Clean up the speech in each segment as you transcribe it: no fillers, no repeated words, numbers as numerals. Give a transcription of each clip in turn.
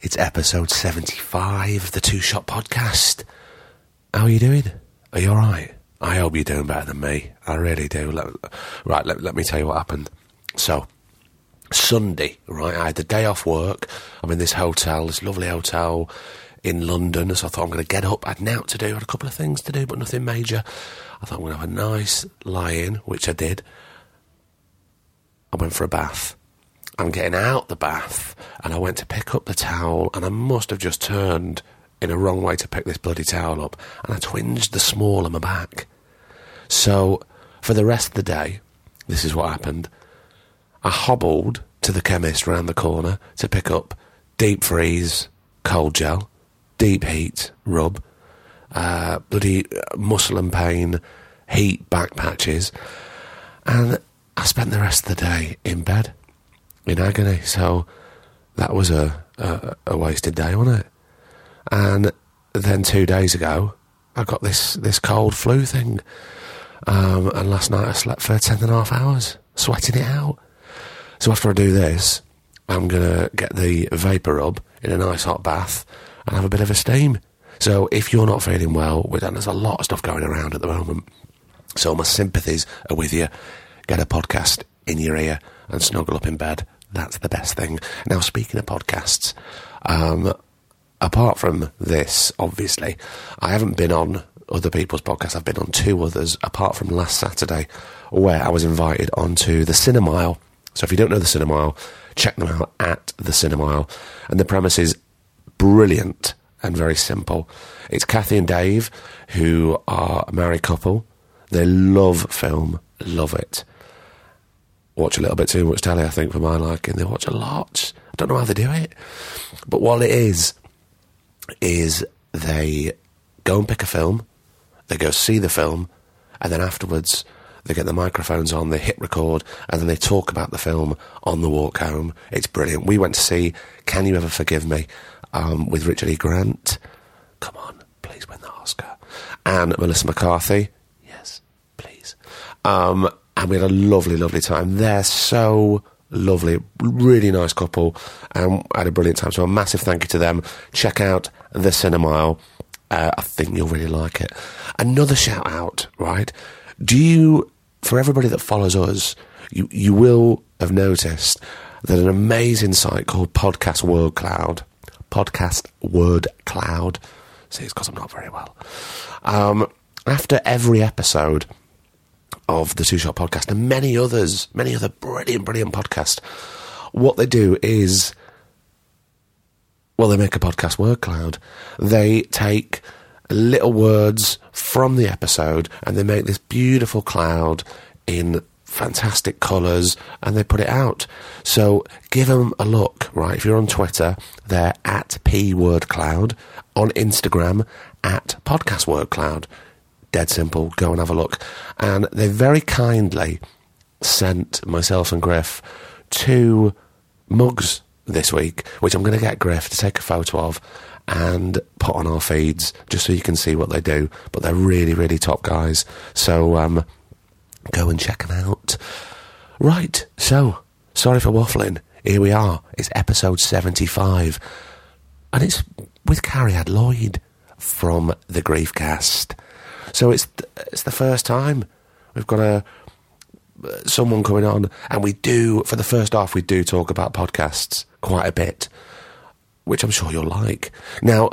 It's episode 75 of the Two Shot Podcast. How are you doing? Are you alright? I hope you're doing better than me. I really do. Let me tell you what happened. So, Sunday, right, I had the day off work. I'm in this hotel, this lovely hotel in London. So I thought I'm going to get up. I had an out to do, I had a couple of things to do, but nothing major. I thought I'm going to have a nice lie-in, which I did. I went for a bath. I'm getting out the bath, and I went to pick up the towel, and I must have just turned in a wrong way to pick this bloody towel up, and I twinged the small on my back. So, for the rest of the day, this is what happened. I hobbled to the chemist round the corner to pick up deep freeze, cold gel, deep heat, rub, bloody muscle and pain, heat back patches, and I spent the rest of the day in bed. In agony, so that was a wasted day, wasn't it? And then 2 days ago, I got this cold flu thing, and last night I slept for 10.5 hours, sweating it out. So after I do this, I'm going to get the vapor rub in a nice hot bath and have a bit of a steam. So if you're not feeling well, there's a lot of stuff going around at the moment, so my sympathies are with you. Get a podcast in your ear and snuggle up in bed. That's the best thing. Now, speaking of podcasts, apart from this, obviously, I haven't been on other people's podcasts. I've been on two others, apart from last Saturday, where I was invited onto The Cinemile. So if you don't know The Cinemile, check them out at The Cinemile. And the premise is brilliant and very simple. It's Kathy and Dave, who are a married couple. They love film, love it. Watch a little bit too much telly, I think, for my liking. They watch a lot. I don't know how they do it. But what it is they go and pick a film, they go see the film, and then afterwards they get the microphones on, they hit record, and then they talk about the film on the walk home. It's brilliant. We went to see Can You Ever Forgive Me with Richard E. Grant. Come on, please win the Oscar. And Melissa McCarthy. Yes, please. And we had a lovely, lovely time. They're so lovely, really nice couple, and I had a brilliant time. So a massive thank you to them. Check out The Cinemile. I think you'll really like it. Another shout out, right? For everybody that follows us, you will have noticed that an amazing site called Podcast World Cloud. Podcast Word Cloud. See, it's because I'm not very well. After every episode of the Two Shot Podcast and many others, many other brilliant, brilliant podcasts, what they do is, well, they make a podcast word cloud. They take little words from the episode and they make this beautiful cloud in fantastic colours and they put it out. So give them a look, right? If you're on Twitter, they're at @pwordcloud. On Instagram, at @podcastwordcloud. Dead simple, go and have a look. And they very kindly sent myself and Griff 2 mugs this week, which I'm going to get Griff to take a photo of and put on our feeds, just so you can see what they do. But they're really, really top guys. So go and check them out. Right, so, sorry for waffling. Here we are. It's episode 75. And it's with Cariad Lloyd from The Griefcast. So it's the first time we've got someone coming on, and for the first half, we do talk about podcasts quite a bit, which I'm sure you'll like. Now,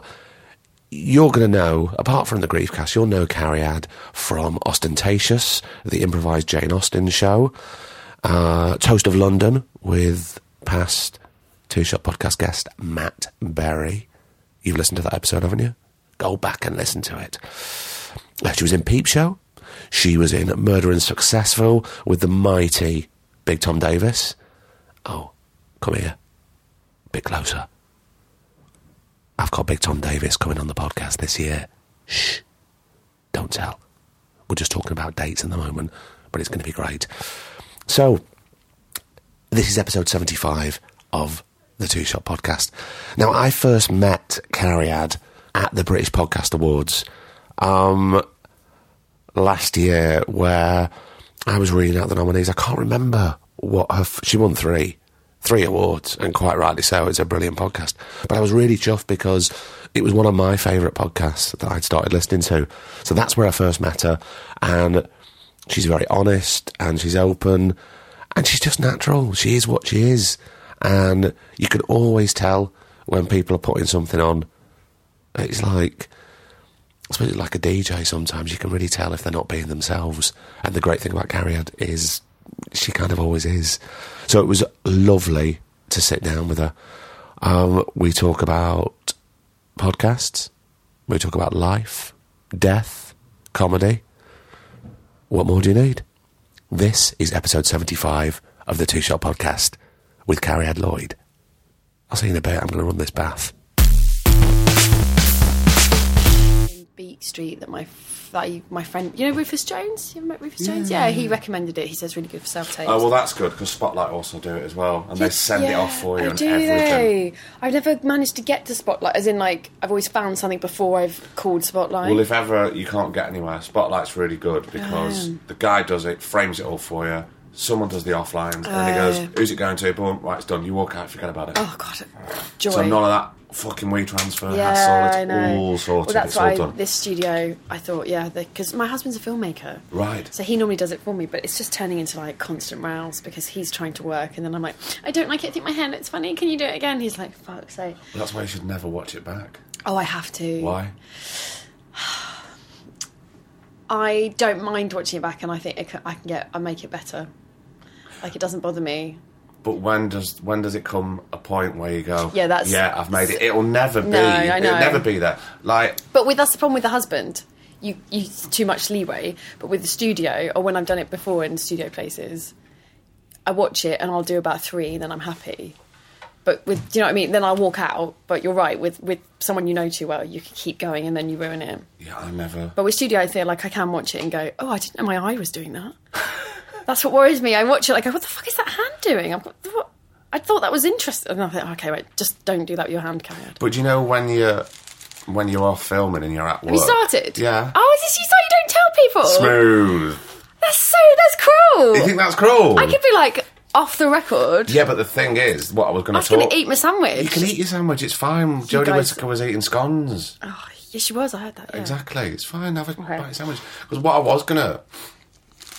you're going to know, apart from the Griefcast, you'll know Cariad from Ostentatious, the improvised Jane Austen show, Toast of London with past Two-Shot Podcast guest Matt Berry. You've listened to that episode, haven't you? Go back and listen to it. She was in Peep Show. She was in Murder and Successful with the mighty Big Tom Davis. Oh, come here. A bit closer. I've got Big Tom Davis coming on the podcast this year. Shh, don't tell. We're just talking about dates at the moment, but it's going to be great. So, this is episode 75 of the Two Shot Podcast. Now, I first met Cariad at the British Podcast Awards last year, where I was reading out the nominees. I can't remember what her... She won three awards, and quite rightly so. It's a brilliant podcast. But I was really chuffed because it was one of my favourite podcasts that I'd started listening to. So that's where I first met her, and she's very honest, and she's open, and she's just natural. She is what she is, and you can always tell when people are putting something on. It's like... I suppose it's like a DJ sometimes. You can really tell if they're not being themselves. And the great thing about Cariad is she kind of always is. So it was lovely to sit down with her. We talk about podcasts. We talk about life, death, comedy. What more do you need? This is episode 75 of the Two Shot Podcast with Cariad Lloyd. I'll see you in a bit. I'm going to run this bath. Street that my friend, you know, Rufus Jones? You ever met Rufus Jones? Yeah, he recommended it. He says really good for self-tapes. Oh, well, that's good, because Spotlight also do it as well, and they send it off for you and everything. I've never managed to get to Spotlight, as in, like, I've always found something before I've called Spotlight. Well, if ever you can't get anywhere, Spotlight's really good, because the guy does it, frames it all for you, someone does the offlines, and then he goes, who's it going to? Boom, right, it's done. You walk out, forget about it. Oh, God, joy. So none of that fucking wee transfer hassle, it's all sorted. Well, that's why this studio, I thought, because my husband's a filmmaker, right? So he normally does it for me, but it's just turning into like constant rows because he's trying to work, and then I'm like, I don't like it. I think my hair looks funny. Can you do it again? He's like, fuck's sake. Well, that's why you should never watch it back. Oh, I have to. Why? I don't mind watching it back, and I think I make it better. Like, it doesn't bother me. But when does it come a point where you go, I've made it. It'll never be. No, I know. It'll never be that. Like, but that's the problem with the husband. You too much leeway. But with the studio, or when I've done it before in studio places, I watch it and I'll do about three, then I'm happy. But with, do you know what I mean? Then I'll walk out. But you're right, with someone you know too well, you can keep going and then you ruin it. Yeah, I never. But with studio, I feel like I can watch it and go, oh, I didn't know my eye was doing that. That's what worries me. I watch it like, what the fuck is that hand doing? I thought that was interesting. And I think, okay, wait, just don't do that with your hand, Cariad. But do you know when you are filming and you're at work? Have you started? Yeah. Oh, is this you start? You don't tell people? Smooth. That's cruel. You think that's cruel? I could be like, off the record. Yeah, but the thing is, what I was going to talk... I was going to eat my sandwich. You can eat your sandwich, it's fine. Jodie Whittaker was eating scones. Oh, yes, she was, I heard that, yeah. Exactly, it's fine, have a bite of sandwich. Because what I was going to...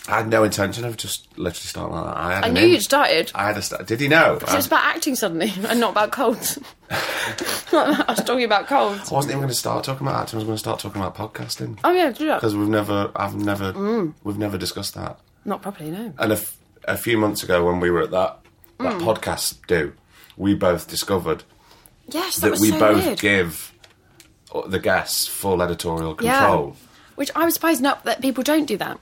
I had no intention of just literally starting like that. I knew you'd started. Did he know? It was about acting suddenly and not about colds. I was talking about colds. I wasn't even going to start talking about acting. I was going to start talking about podcasting. Oh yeah, do that. Because we've never discussed that. Not properly, no. And a few months ago when we were at that podcast do, we both discovered that we both give the guests full editorial control. Yeah. Which I was surprised that people don't do that.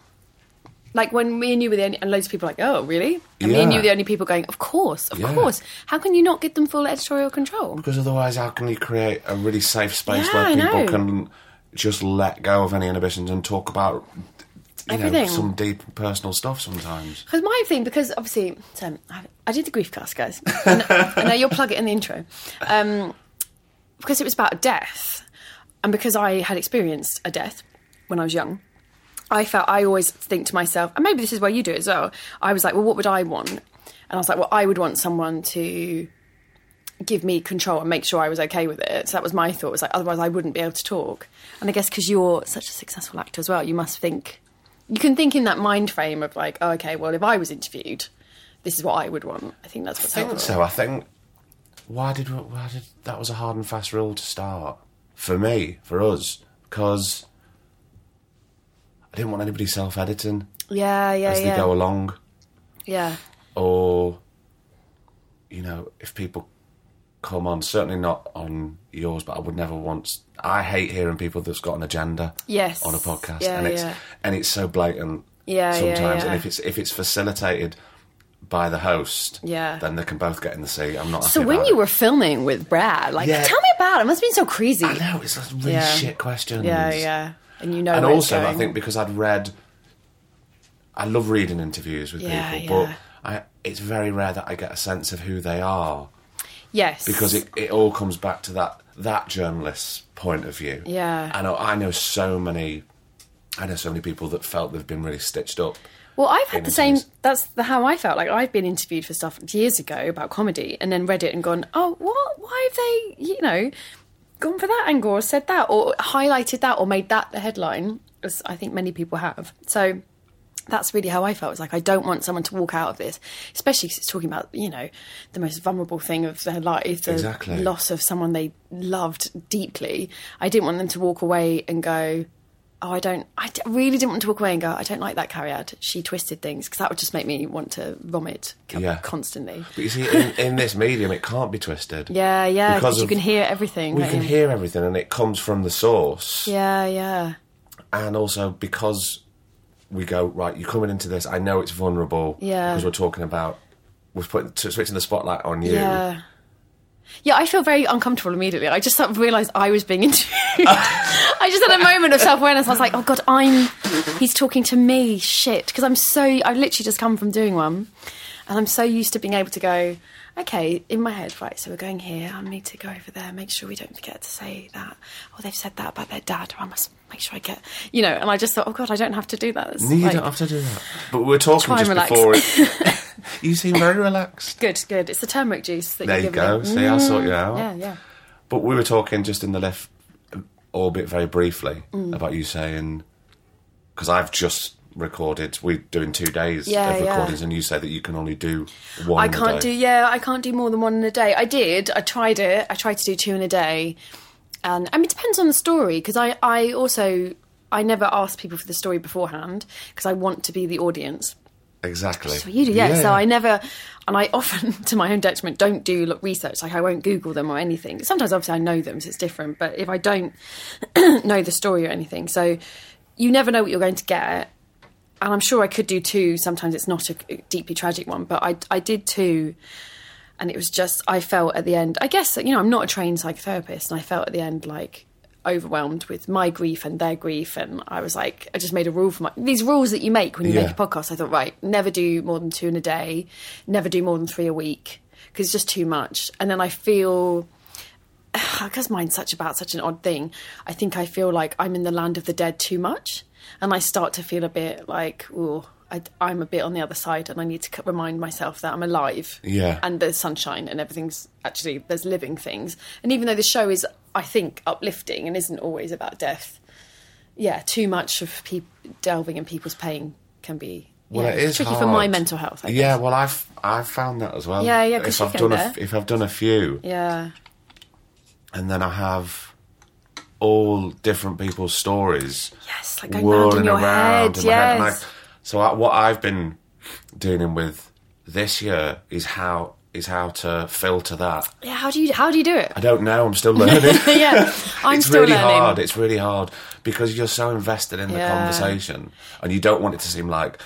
Like, when me and you were the only... And loads of people were like, oh, really? And me and you were the only people going, of course. How can you not give them full editorial control? Because otherwise, how can you create a really safe space where people can just let go of any inhibitions and talk about, everything. Some deep personal stuff sometimes? Because my thing, obviously... So, I did the Griefcast, guys. I know you'll plug it in the intro. Because it was about death. And because I had experienced a death when I was young... I always think to myself, and maybe this is where you do it as well, I was like, well, what would I want? And I was like, well, I would want someone to give me control and make sure I was okay with it. So that was my thought. It was like, otherwise I wouldn't be able to talk. And I guess because you're such a successful actor as well, you must think... You can think in that mind frame of like, oh, okay, well, if I was interviewed, this is what I would want. I think that's what's helpful. I think... Why did... That was a hard and fast rule to start. For me, for us, because... I didn't want anybody self-editing. As they go along. Yeah. Or, if people come on, certainly not on yours, but I would never want... I hate hearing people that's got an agenda on a podcast. And it's so blatant sometimes. And if it's facilitated by the host, yeah, then they can both get in the seat. I'm not happy so when you were filming with Brad, like, yeah, tell me about it. It must have been so crazy. I know, it's like really shit questions. Yeah, yeah. And you know, and also I think because I'd read, I love reading interviews with people, but it's very rare that I get a sense of who they are. Yes. Because it all comes back to that journalist's point of view. Yeah. I know so many people that felt they've been really stitched up. Well, I've had the same... That's how I felt. Like, I've been interviewed for stuff years ago about comedy and then read it and gone, oh, what? Why have they, gone for that angle or said that or highlighted that or made that the headline, as I think many people have. So that's really how I felt. It's like, I don't want someone to walk out of this, especially because it's talking about, the most vulnerable thing of their life, the loss of someone they loved deeply. I didn't want them to walk away and go... Oh, I really didn't want to walk away and go, I don't like that Cariad. She twisted things, because that would just make me want to vomit constantly. But you see, in this medium, it can't be twisted. Yeah, yeah, because you can hear everything. We can hear everything, and it comes from the source. Yeah, yeah. And also because we go, right, you're coming into this, I know it's vulnerable, because we're talking about, we're switching the spotlight on you. Yeah. Yeah, I feel very uncomfortable immediately. I just sort of realised I was being interviewed. I just had a moment of self-awareness. I was like, oh, God, he's talking to me, shit. Because I've literally just come from doing one. And I'm so used to being able to go, okay, in my head, right, so we're going here. I need to go over there, make sure we don't forget to say that. Oh, they've said that about their dad. I must make sure I get, and I just thought, oh, God, I don't have to do that. It's you don't have to do that. But we're talking just before it... You seem very relaxed. Good. It's the turmeric juice that you give me. There you go. See, I'll sort you out. Yeah, yeah. But we were talking just in the left orbit very briefly about you saying... Because I've just recorded... We're doing 2 days of recordings and you say that you can only do one in a day. I can't do more than one in a day. I did. I tried it. I tried to do two in a day. And I mean, it depends on the story because I also... I never ask people for the story beforehand because I want to be the audience. Exactly. So you do, yeah. So I never, and I often, to my own detriment, don't do research. Like I won't Google them or anything. Sometimes, obviously, I know them, so it's different. But if I don't know the story or anything, so you never know what you're going to get. And I'm sure I could do two. Sometimes it's not a deeply tragic one, but I did two, and it was just I felt at the end. I guess I'm not a trained psychotherapist, and I felt at the end like overwhelmed with my grief and their grief, and I was like, I just made a rule for these rules that you make when you make a podcast. I thought, right, never do more than two in a day, never do more than three a week, because it's just too much. And then I feel, because mine's such an odd thing, I think I feel like I'm in the land of the dead too much, and I start to feel a bit like, oh, I'm a bit on the other side, and I need to remind myself that I'm alive. Yeah. And there's sunshine, and everything's actually, there's living things. And even though the show is, I think, uplifting and isn't always about death, too much of delving in people's pain can be. Well, it is tricky hard for my mental health. I guess. Well, I've found that as well. Yeah, yeah. Because if I've done a few, and then I have all different people's stories. Yes, like going whirling around in my head. So what I've been dealing with this year is how to filter that. Yeah, how do you do it? I don't know. I'm still learning. It's really hard because you're so invested in the conversation, and you don't want it to seem like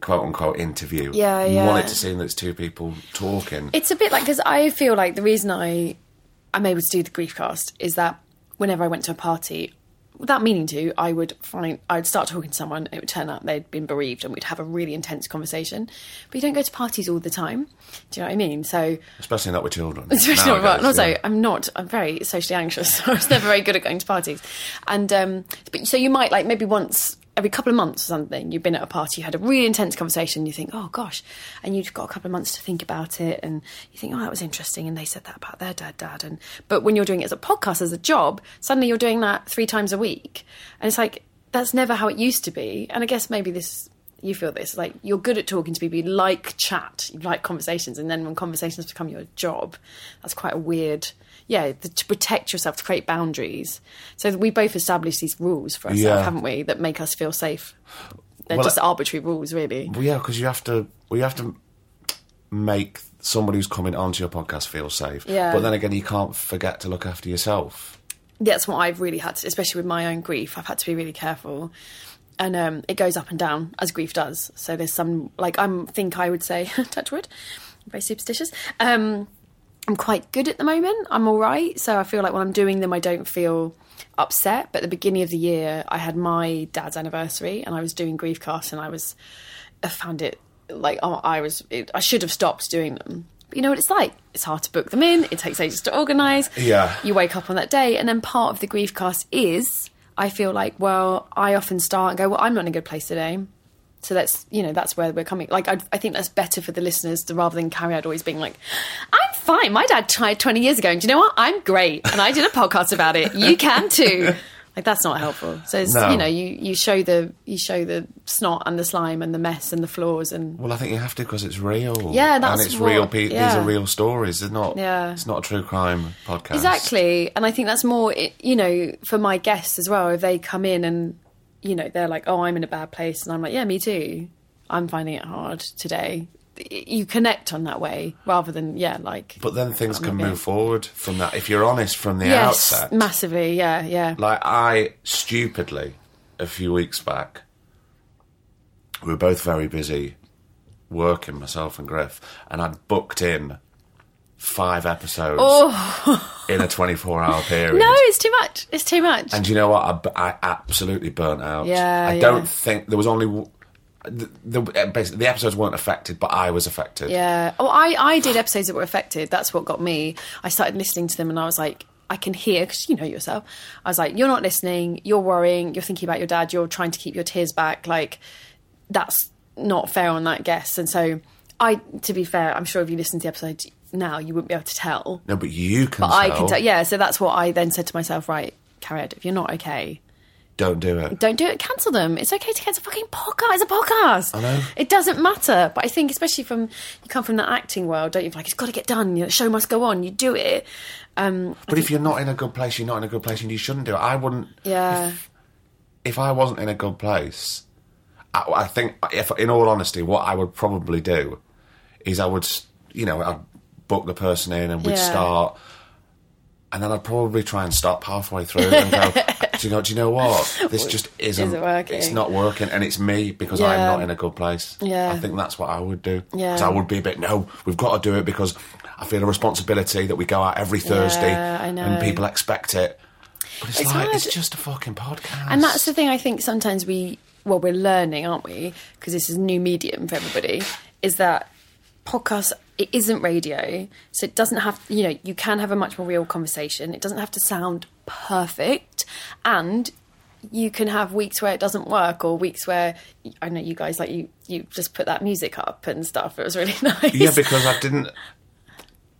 quote unquote interview. Yeah, yeah. You want it to seem that it's two people talking. It's a bit like, because I feel like the reason I'm able to do the Griefcast is that whenever I went to a party, without meaning to, I'd start talking to someone, and it would turn out they'd been bereaved, and we'd have a really intense conversation. But you don't go to parties all the time. Do you know what I mean? So especially not with children. Especially not with children. Also, I'm very socially anxious, so I was never very good at going to parties. And but so you might, like, maybe once every couple of months or something, you've been at a party, you had a really intense conversation, you think, oh gosh, and you've got a couple of months to think about it, and you think, oh, that was interesting, and they said that about their dad, and but when you're doing it as a podcast, as a job, suddenly you're doing that 3 times a week, and it's like, that's never how it used to be. And I guess maybe this, you feel this, like, you're good at talking to people, you like chat, you like conversations, and then when conversations become your job, that's quite a weird... Yeah, to protect yourself, to create boundaries. So we both established these rules for ourselves, haven't we, that make us feel safe. They're just arbitrary rules, really. Well, yeah, because you have to make somebody who's coming onto your podcast feel safe. Yeah. But then again, you can't forget to look after yourself. That's what I've really had to, especially with my own grief, I've had to be really careful. And it goes up and down, as grief does. So there's some, like, I would say, touch wood, I'm very superstitious. I'm quite good at the moment. I'm all right. So I feel like when I'm doing them, I don't feel upset. But at the beginning of the year, I had my dad's anniversary and I was doing Griefcast, and I should have stopped doing them. But you know what it's like? It's hard to book them in. It takes ages to organise. Yeah. You wake up on that day. And then part of the Griefcast is, I feel like, well, I often start and go, well, I'm not in a good place today. So that's where we're coming. Like, I think that's better for the listeners rather than Cariad always being like, I'm fine. My dad tried 20 years ago. And do you know what? I'm great. And I did a podcast about it. You can too. Like, that's not helpful. So it's, no. You know, you show the snot and the slime and the mess and the flaws and. Well, I think you have to, because it's real. Yeah, that's. And it's real people. Yeah. These are real stories. It's not. Yeah. It's not a true crime podcast. Exactly, and I think that's more. You know, for my guests as well, if they come in and, you know, they're like, "Oh, I'm in a bad place," and I'm like, "Yeah, me too. I'm finding it hard today." You connect on that way rather than, yeah, like... But then things can move forward from that. If you're honest from the outset... Yes, massively, yeah. Like, I stupidly, a few weeks back, we were both very busy working, myself and Griff, and I'd booked in 5 episodes in a 24-hour period. No, it's too much. It's too much. And you know what? I absolutely burnt out. Yeah, I don't think... There was only... Basically, the episodes weren't affected, but I was affected. Yeah. Oh, I did episodes that were affected. That's what got me. I started listening to them and I was like, I can hear, because you know yourself. I was like, you're not listening, you're worrying, you're thinking about your dad, you're trying to keep your tears back. Like, that's not fair on that guest. And so, to be fair, I'm sure if you listen to the episode now, you wouldn't be able to tell. No, but you can tell. I can tell, yeah. So that's what I then said to myself, right, Cariad, if you're not okay... Don't do it. Cancel them. It's okay to cancel a fucking podcast. It's a podcast. I know. It doesn't matter. But I think, especially you come from that acting world, don't you? Like, it's got to get done. The show must go on. You do it. But if you're not in a good place, you're not in a good place, and you shouldn't do it. I wouldn't. Yeah. If I wasn't in a good place, I think, if in all honesty, what I would probably do is I'd book the person in and we'd start. And then I'd probably try and stop halfway through and go, do you know what? This just isn't working. It's not working, and it's me, because I'm not in a good place. Yeah. I think that's what I would do. Because I would be a bit, no, we've got to do it, because I feel a responsibility that we go out every Thursday and people expect it. But it's like, it's just a fucking podcast. And that's the thing, I think sometimes we're learning, aren't we? Because this is a new medium for everybody, is that podcasts... It isn't radio, so it doesn't have, you know, you can have a much more real conversation. It doesn't have to sound perfect, and you can have weeks where it doesn't work, or weeks where, I know you guys, like, you just put that music up and stuff. It was really nice. Yeah, because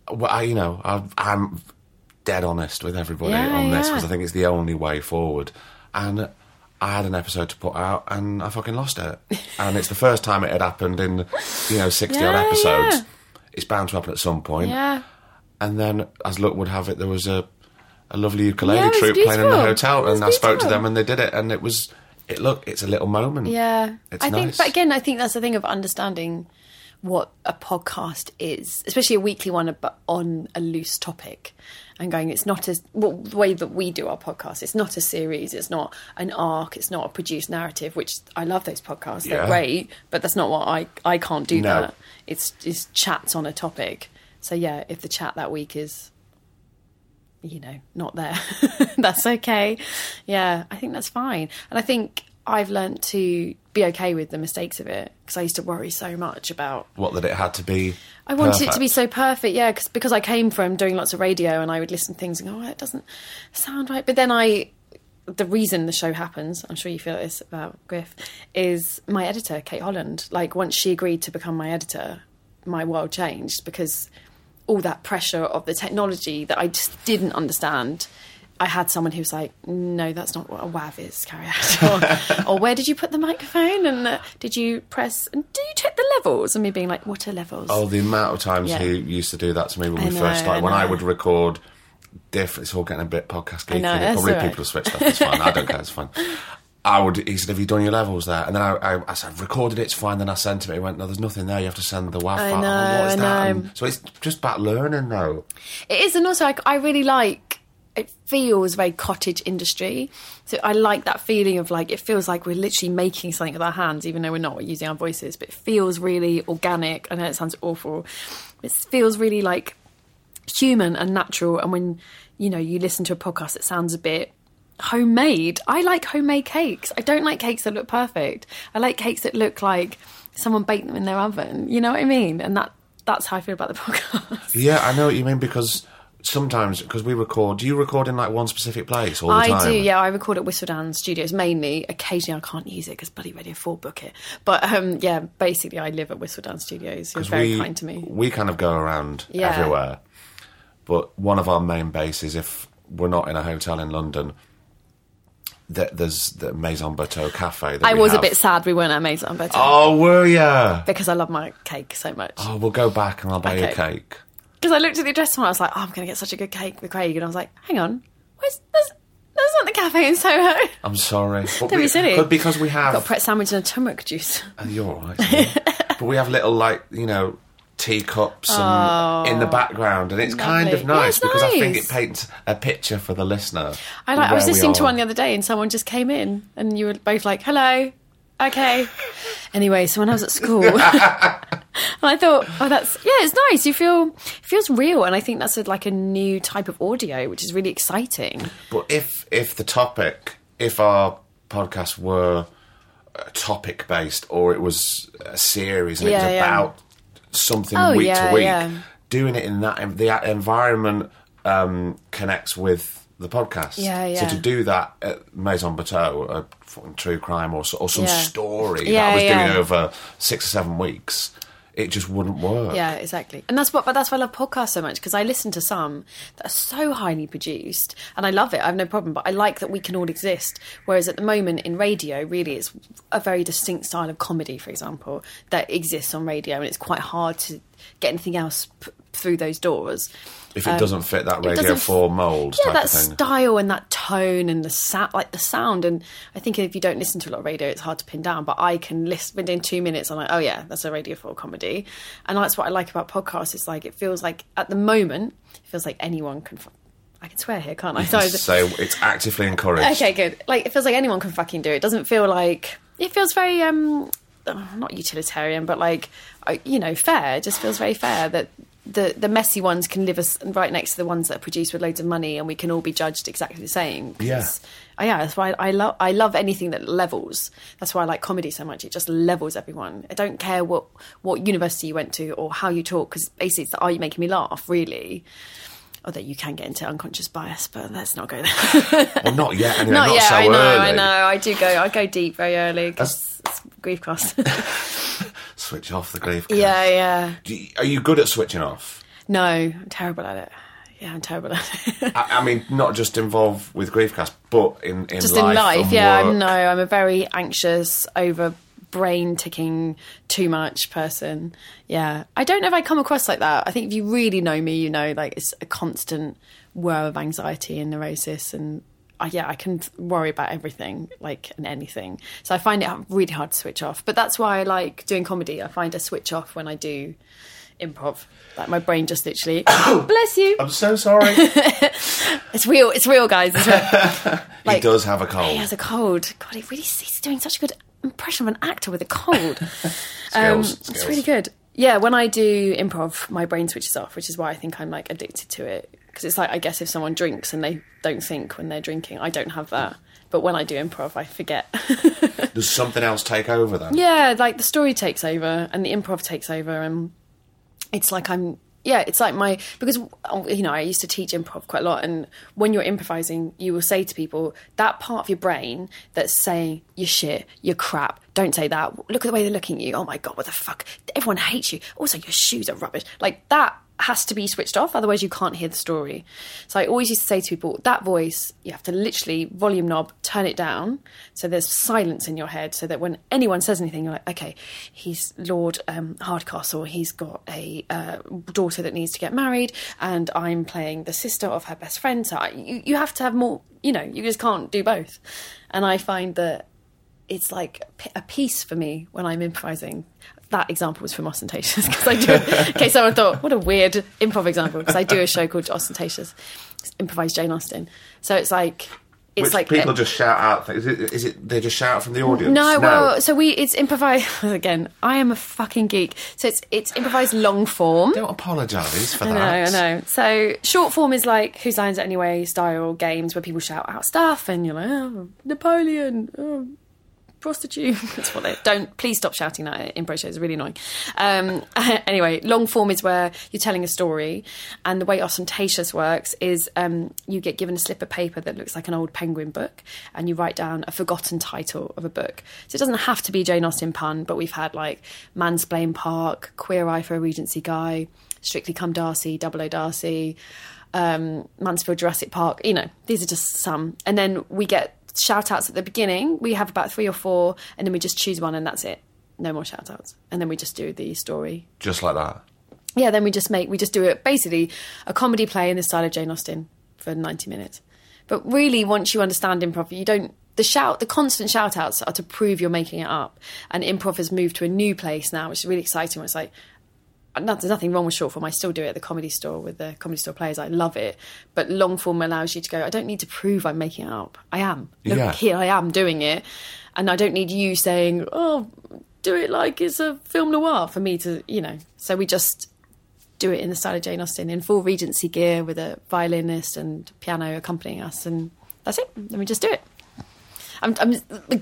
I'm dead honest with everybody on this, because I think it's the only way forward. And I had an episode to put out and I fucking lost it. And it's the first time it had happened in, 60 odd episodes. Yeah. It's bound to happen at some point. Yeah. And then, as luck would have it, there was a lovely ukulele troupe playing in the hotel, and I spoke to them and they did it, and it's a little moment. Yeah. It's nice. But again, I think that's the thing of understanding what a podcast is, especially a weekly one, but on a loose topic, and going, the way that we do our podcast, it's not a series, it's not an arc, it's not a produced narrative, which I love those podcasts, they're great, but that's not what I can't do that. It's chats on a topic. So yeah, if the chat that week is, not there, that's okay. Yeah, I think that's fine. And I think I've learnt to be okay with the mistakes of it, because I used to worry so much about... What, that it had to be I wanted perfect. It to be so perfect, yeah, because I came from doing lots of radio and I would listen to things and go, oh, that doesn't sound right. But then the reason the show happens, I'm sure you feel this about Griff, is my editor, Kate Holland. Like, once she agreed to become my editor, my world changed, because all that pressure of the technology that I just didn't understand... I had someone who was like, no, that's not what a WAV is, Cariad. Or where did you put the microphone? And did you press... And do you check the levels? And me being like, what are levels? Oh, the amount of times he used to do that to me when we first... Like, when I would record... It's all getting a bit podcast geeky. Probably people have switched off. It's fine. I don't care. It's fine. He said, have you done your levels there? And then I said, I've recorded it. It's fine. Then I sent it. He went, no, there's nothing there. You have to send the WAV file. What is that? So it's just about learning, though. It is. And also, I really like... it feels very cottage industry. So I like that feeling of like, it feels like we're literally making something with our hands, even though we're not using our voices, but it feels really organic. I know it sounds awful. It feels really like human and natural. And when, you know, you listen to a podcast, it sounds a bit homemade. I like homemade cakes. I don't like cakes that look perfect. I like cakes that look like someone baked them in their oven. You know what I mean? And that's how I feel about the podcast. Yeah, I know what you mean, because sometimes, because we record, do you record in like one specific place all the time? I do, yeah. I record at Whistledown Studios mainly. Occasionally I can't use it because bloody Radio 4 book it. But yeah, basically I live at Whistledown Studios, who's very kind to me. We kind of go around everywhere. But one of our main bases, if we're not in a hotel in London, there's the Maison Bateau Cafe. That I was a bit sad we weren't at Maison Bateau. Oh, were you? Because I love my cake so much. Oh, we'll go back and I'll buy you a cake. Because I looked at the address and I was like, oh, I'm going to get such a good cake with Craig. And I was like, hang on, that's not the cafe in Soho. I'm sorry. Don't be silly. But because we have... Got a Pret sandwich and a turmeric juice. Oh, you're all right. Yeah. But we have little, like, you know, teacups and in the background, and it's lovely. Kind of nice, yeah, because nice. I think it paints a picture for the listener. I was listening to one the other day and someone just came in and you were both like, hello, okay. Anyway, so when I was at school and I thought, oh, that's, yeah, it's nice. It feels real, and I think that's like a new type of audio, which is really exciting. But if our podcast were topic based, or it was a series and it was about something week to week, doing it in that environment connects with the podcast. So to do that at Maison Bateau, a fucking true crime or some story that I was doing over 6 or 7 weeks, it just wouldn't work. Yeah, exactly. And that's why I love podcasts so much, because I listen to some that are so highly produced and I love it. I have no problem, but I like that we can all exist. Whereas at the moment in radio, really, it's a very distinct style of comedy, for example, that exists on radio, and it's quite hard to get anything else through those doors. If it doesn't fit that Radio 4 mould type of thing. Yeah, that style and that tone and the sound. And I think if you don't listen to a lot of radio, it's hard to pin down. But I can listen in 2 minutes, I'm like, oh yeah, that's a Radio 4 comedy. And that's what I like about podcasts. It's like, it feels like, at the moment, it feels like anyone can... I can swear here, can't I? Sorry. So it's actively encouraged. Okay, good. Like, it feels like anyone can fucking do it. It doesn't feel like... It feels very... not utilitarian, but like, you know, fair. It just feels very fair that... The messy ones can live us right next to the ones that are produced with loads of money, and we can all be judged exactly the same. Yeah. That's why I love anything that levels. That's why I like comedy so much. It just levels everyone. I don't care what university you went to or how you talk, because basically it's the, are you making me laugh, really? Although you can get into unconscious bias, but let's not go there. Well, not yet. Anyway, not yet, so I know, early. I know. I go deep very early, because it's Griefcast. Switch off the Griefcast. Yeah, yeah. Are you good at switching off? No, I'm terrible at it. Yeah, I'm terrible at it. I mean, not just involved with Griefcast, but in just life. Just in life, yeah. Work. No, I'm a very anxious, over brain ticking, too much person. Yeah, I don't know if I come across like that. I think if you really know me, you know, like, it's a constant whirl of anxiety and neurosis, and I can worry about everything, like, and anything. So I find it really hard to switch off. But that's why I like doing comedy. I find I switch off when I do improv. Like, my brain just literally... Oh, bless you! I'm so sorry. It's real, guys. It's real. Like, he does have a cold. He has a cold. God, he's doing such a good impression of an actor with a cold. Skills. It's really good. Yeah, when I do improv, my brain switches off, which is why I think I'm, like, addicted to it. Because it's like, I guess if someone drinks and they don't think when they're drinking, I don't have that. But when I do improv, I forget. Does something else take over then? Yeah, like the story takes over and the improv takes over, and it's like because, you know, I used to teach improv quite a lot, and when you're improvising, you will say to people, that part of your brain that's saying, you're shit, you're crap, don't say that, look at the way they're looking at you, oh my God, what the fuck, everyone hates you, also your shoes are rubbish, like that has to be switched off, otherwise you can't hear the story. So I always used to say to people, that voice, you have to literally, volume knob, turn it down, so there's silence in your head, so that when anyone says anything, you're like, okay, he's Lord Hardcastle, he's got a daughter that needs to get married, and I'm playing the sister of her best friend, so you have to have more, you know, you just can't do both. And I find that it's like a piece for me when I'm improvising. That example was from Ostentatious, because I do, in case someone thought, what a weird improv example, because I do a show called Ostentatious, Improvised Jane Austen. So it's like... It's like people just shout out things. Is it they just shout from the audience? No, well, so it's improvised. Again, I am a fucking geek. So it's improvised long form. Don't apologise for that. I know. So short form is like Whose Lines It Anyway style games where people shout out stuff and you're like, oh, Napoleon, oh, prostitute. That's what they don't. Please stop shouting that in impro shows. It's really annoying. Anyway, long form is where you're telling a story, and the way Ostentatious works is you get given a slip of paper that looks like an old Penguin book, and you write down a forgotten title of a book. So it doesn't have to be Jane Austen pun, but we've had like Mansplain Park, Queer Eye for a Regency Guy, Strictly Come Darcy, Double O Darcy, Mansfield Jurassic Park. You know, these are just some, and then we get shout-outs at the beginning. We have about 3 or 4, and then we just choose one, and that's it. No more shout-outs. And then we just do the story. Just like that? Yeah, then we just do it, basically, a comedy play in the style of Jane Austen for 90 minutes. But really, once you understand improv, you don't... The constant shout-outs are to prove you're making it up. And improv has moved to a new place now, which is really exciting, where it's like... There's nothing wrong with short form. I still do it at the Comedy Store with the Comedy Store players. I love it. But long form allows you to go, I don't need to prove I'm making it up. I am. Look, here I am doing it. And I don't need you saying, oh, do it like it's a film noir for me to, you know. So we just do it in the style of Jane Austen, in full Regency gear with a violinist and piano accompanying us. And that's it. Then we just do it. I'm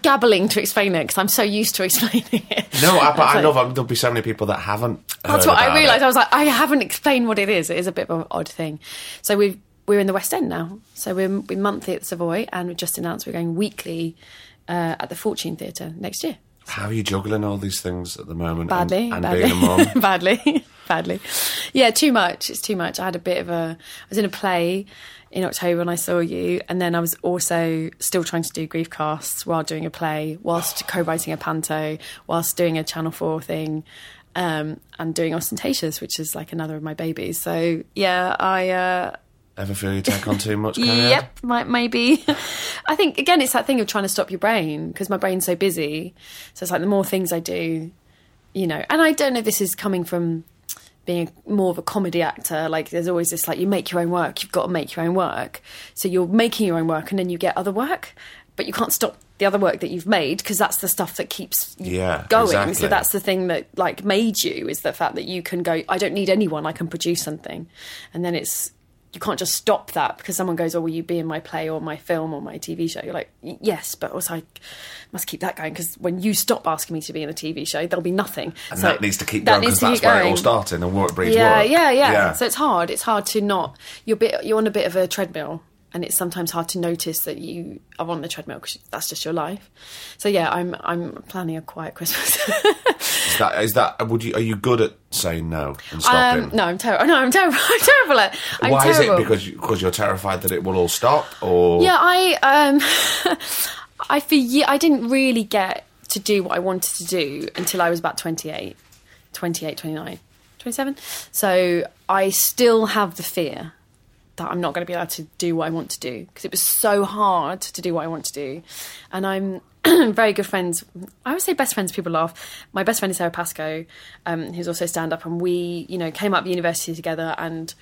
gabbling to explain it because I'm so used to explaining it. No, but I know there'll be so many people that haven't. That's what I realised. I was like, I haven't explained what it is. It is a bit of an odd thing. So we're in the West End now. So we're monthly at the Savoy, and we've just announced we're going weekly at the Fortune Theatre next year. How are you juggling all these things at the moment? Badly. Being a mum? Badly. Yeah, too much. It's too much. I had a bit of a... I was in a play in October when I saw you, and then I was also still trying to do Griefcasts while doing a play, whilst co-writing a panto, whilst doing a Channel 4 thing, and doing Ostentatious, which is like another of my babies. So, yeah, I... Ever feel you take on too much? Yep, maybe. I think, again, it's that thing of trying to stop your brain, because my brain's so busy. So it's like the more things I do, you know. And I don't know if this is coming from being more of a comedy actor. Like, there's always this, like, you make your own work. You've got to make your own work. So you're making your own work, and then you get other work. But you can't stop the other work that you've made, because that's the stuff that keeps going. Exactly. So that's the thing that, like, made you, is the fact that you can go, I don't need anyone. I can produce something. And then it's... You can't just stop that because someone goes, oh, will you be in my play or my film or my TV show? You're like, yes, but also I must keep that going, because when you stop asking me to be in a TV show, there'll be nothing. And so that needs to keep going, because that's where it all started and what it breeds work. Yeah. So it's hard. It's hard to not... You're on a bit of a treadmill, and it's sometimes hard to notice that you are on the treadmill, because that's just your life. So, yeah, I'm planning a quiet Christmas. Are you good at saying no and stopping? No, I'm terrible. No, I'm terrible at. Why is it? Because you're terrified that it will all stop, or yeah, I didn't really get to do what I wanted to do until I was about 28, 29, 27. So I still have the fear that I'm not going to be allowed to do what I want to do, because it was so hard to do what I want to do. And I'm very good friends. I would say best friends, people laugh. My best friend is Sarah Pascoe, who's also stand-up, and we, you know, came up university together and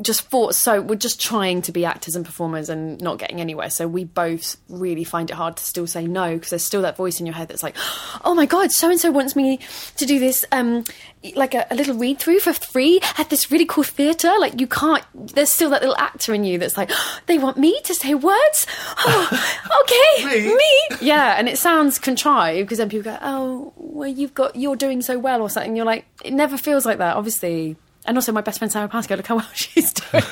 just fought. So we're just trying to be actors and performers and not getting anywhere. So we both really find it hard to still say no, because there's still that voice in your head that's like, oh my God, so-and-so wants me to do this, like a little read-through for free at this really cool theatre. Like, you can't... There's still that little actor in you that's like, oh, they want me to say words? Oh, okay, me? Yeah, and it sounds contrived, because then people go, oh, well, you're doing so well or something. You're like, it never feels like that, obviously. And also my best friend Sarah Pascoe, look how well she's doing.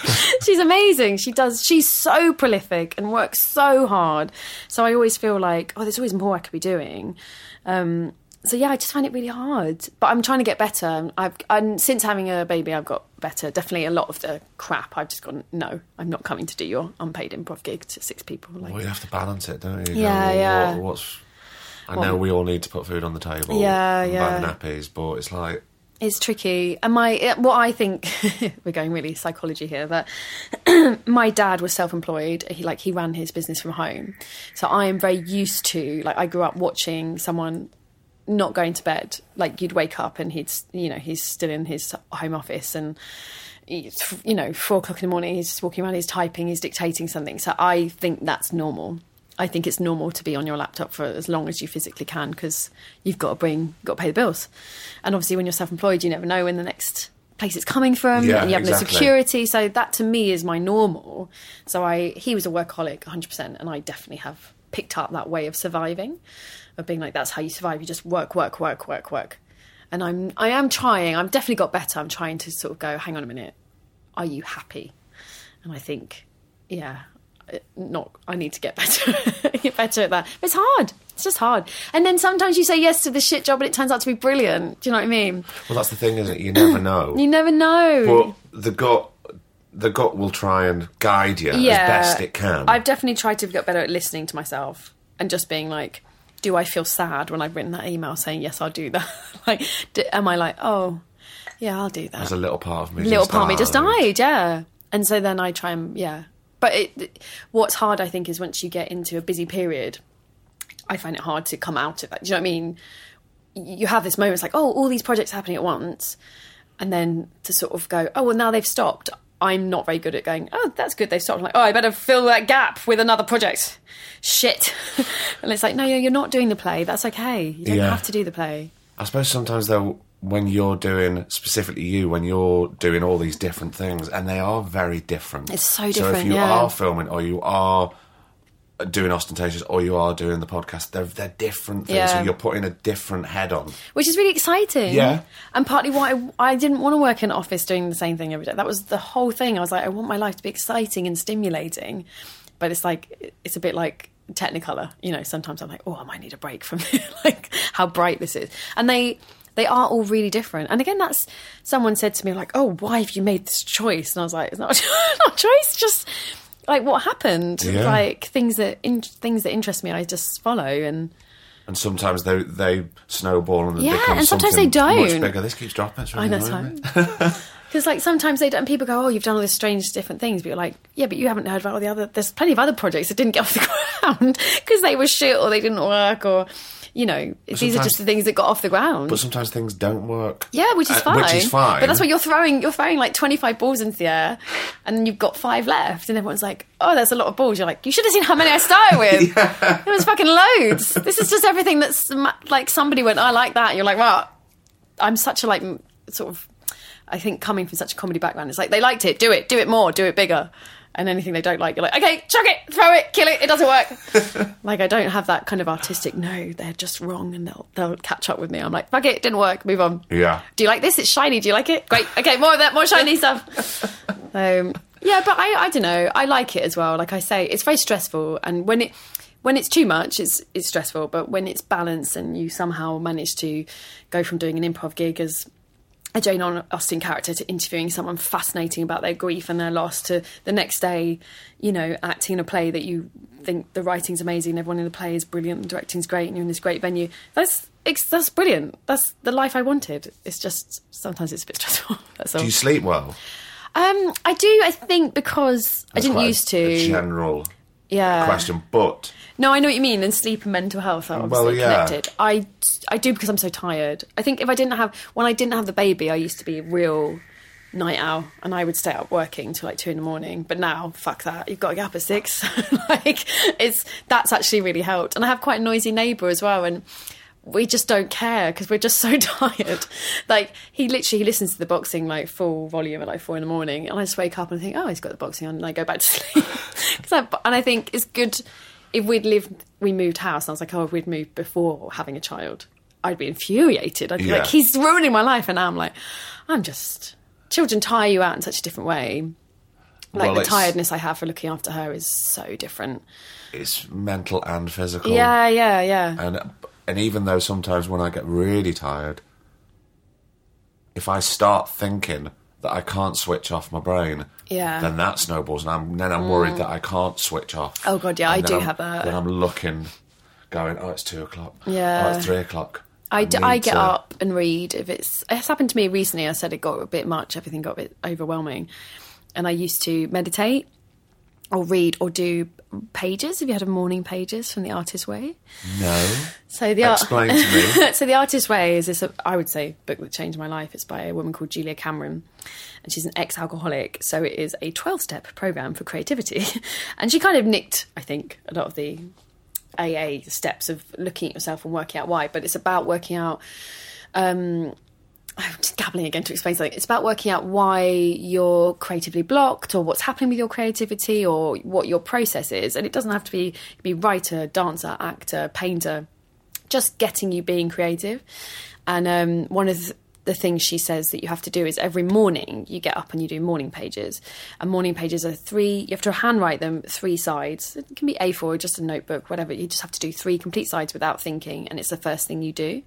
She's amazing. She's so prolific and works so hard. So I always feel like, oh, there's always more I could be doing. So yeah, I just find it really hard. But I'm trying to get better. And since having a baby, I've got better. Definitely a lot of the crap I've just gone, no, I'm not coming to do your unpaid improv gig to 6 people. Like, well, you have to balance it, don't you? Yeah. I know we all need to put food on the table. Yeah, and buy the nappies, but it's like... It's tricky. And I think we're going really psychology here, but my dad was self-employed. He ran his business from home. So I am very used to, I grew up watching someone not going to bed. You'd wake up and he's still in his home office, and 4 o'clock in the morning, he's walking around, he's typing, he's dictating something. So I think that's normal. I think it's normal to be on your laptop for as long as you physically can, because you've got to pay the bills. And obviously when you're self-employed, you never know when the next place it's coming from, and you have no security. So that to me is my normal. So he was a workaholic 100%, and I definitely have picked up that way of surviving, of being that's how you survive. You just work, work, work, work, work. And I am trying. I've definitely got better. I'm trying to sort of go, hang on a minute, are you happy? And I think, I need to get better at that. It's hard. It's just hard. And then sometimes you say yes to the shit job and it turns out to be brilliant. Do you know what I mean? Well, that's the thing, isn't it? You never know. You never know. But the gut will try and guide you as best it can. I've definitely tried to get better at listening to myself and just being do I feel sad when I've written that email saying, yes, I'll do that? Am I oh, yeah, I'll do that? There's a little part of me. Little part of me just died, yeah. And so then I try and, yeah. But what's hard, I think, is once you get into a busy period, I find it hard to come out of that. Do you know what I mean? You have this moment, it's all these projects happening at once. And then to sort of go, oh, well, now they've stopped. I'm not very good at going, oh, that's good, they've stopped. I'm I better fill that gap with another project. Shit. And it's no, you're not doing the play. That's okay. You don't have to do the play. I suppose sometimes, though, when you're doing, specifically when you're doing all these different things, and they are very different. It's so different, so if you are filming, or you are doing Ostentatious, or you are doing the podcast, they're different things, so you're putting a different head on. Which is really exciting. Yeah. And partly why I didn't want to work in an office doing the same thing every day. That was the whole thing. I was I want my life to be exciting and stimulating. But it's a bit like Technicolor. Sometimes I'm oh, I might need a break from how bright this is. And They are all really different. And again, that's... Someone said to me, oh, why have you made this choice? And I was it's not a choice, just, what happened? Yeah. Things that interest me, I just follow. And sometimes they snowball and become and sometimes they don't. Much bigger. This keeps dropping. I know, because, sometimes they don't... And people go, oh, you've done all these strange different things. But you're yeah, but you haven't heard about all the other... There's plenty of other projects that didn't get off the ground because they were shit or they didn't work or... these are just the things that got off the ground. But sometimes things don't work. Yeah, which is fine. But that's what you're throwing 25 balls into the air, and then you've got 5 left, and everyone's oh, that's a lot of balls. You're you should have seen how many I started with. It was fucking loads. This is just everything that's somebody went, I like that. And you're well, I'm such a sort of, I think coming from such a comedy background, it's they liked it. Do it more, do it bigger. And anything they don't like, you're okay, chuck it, throw it, kill it, it doesn't work. I don't have that kind of artistic, no, they're just wrong and they'll catch up with me. I'm fuck it, didn't work, move on. Yeah. Do you like this? It's shiny, do you like it? Great, okay, more of that, more shiny stuff. But I don't know, I like it as well. Like I say, it's very stressful, and when it's too much, it's stressful, but when it's balanced and you somehow manage to go from doing an improv gig as... a Jane Austen character to interviewing someone fascinating about their grief and their loss to the next day, acting in a play that you think the writing's amazing, everyone in the play is brilliant, the directing's great, and you're in this great venue. That's brilliant. That's the life I wanted. It's just sometimes it's a bit stressful. That's all. Do you sleep well? I do, I think, because I didn't used to. A general question, but... No, I know what you mean, and sleep and mental health are obviously connected. I do because I'm so tired. I think when I didn't have the baby, I used to be a real night owl, and I would stay up working till 2 a.m, but now, fuck that, you've got to get up at 6. That's actually really helped. And I have quite a noisy neighbour as well, and we just don't care because we're just so tired. He listens to the boxing full volume at 4 a.m, and I just wake up and think, oh, he's got the boxing on, and I go back to sleep. And I think it's good... If we moved house, and I was if we'd moved before having a child, I'd be infuriated. I'd be he's ruining my life. And now I'm just... Children tire you out in such a different way. The tiredness I have for looking after her is so different. It's mental and physical. Yeah. And even though sometimes when I get really tired, if I start thinking that I can't switch off my brain... Yeah. Then that snowballs, and I'm worried that I can't switch off. Oh God, yeah, I do have that. Then I'm looking, going, oh, it's 2 o'clock. Yeah. Oh, it's 3 o'clock. I get up and read. If it's happened to me recently. I said it got a bit much. Everything got a bit overwhelming, and I used to meditate or read or do pages. Have you heard of morning pages from The Artist Way? No. Explain to me. So The Artist Way is this, I would say, book that changed my life. It's by a woman called Julia Cameron, and she's an ex-alcoholic. So it is a 12-step program for creativity, and she kind of nicked, I think, a lot of the AA steps of looking at yourself and working out why. But it's about working out. I'm just gabbling again to explain something. It's about working out why you're creatively blocked, or what's happening with your creativity, or what your process is. And it doesn't have to be writer, dancer, actor, painter, just getting you being creative. And one of the things she says that you have to do is every morning you get up and you do morning pages. And morning pages are you have to handwrite them, 3 sides. It can be A4 or just a notebook, whatever. You just have to do 3 complete sides without thinking. And it's the first thing you do.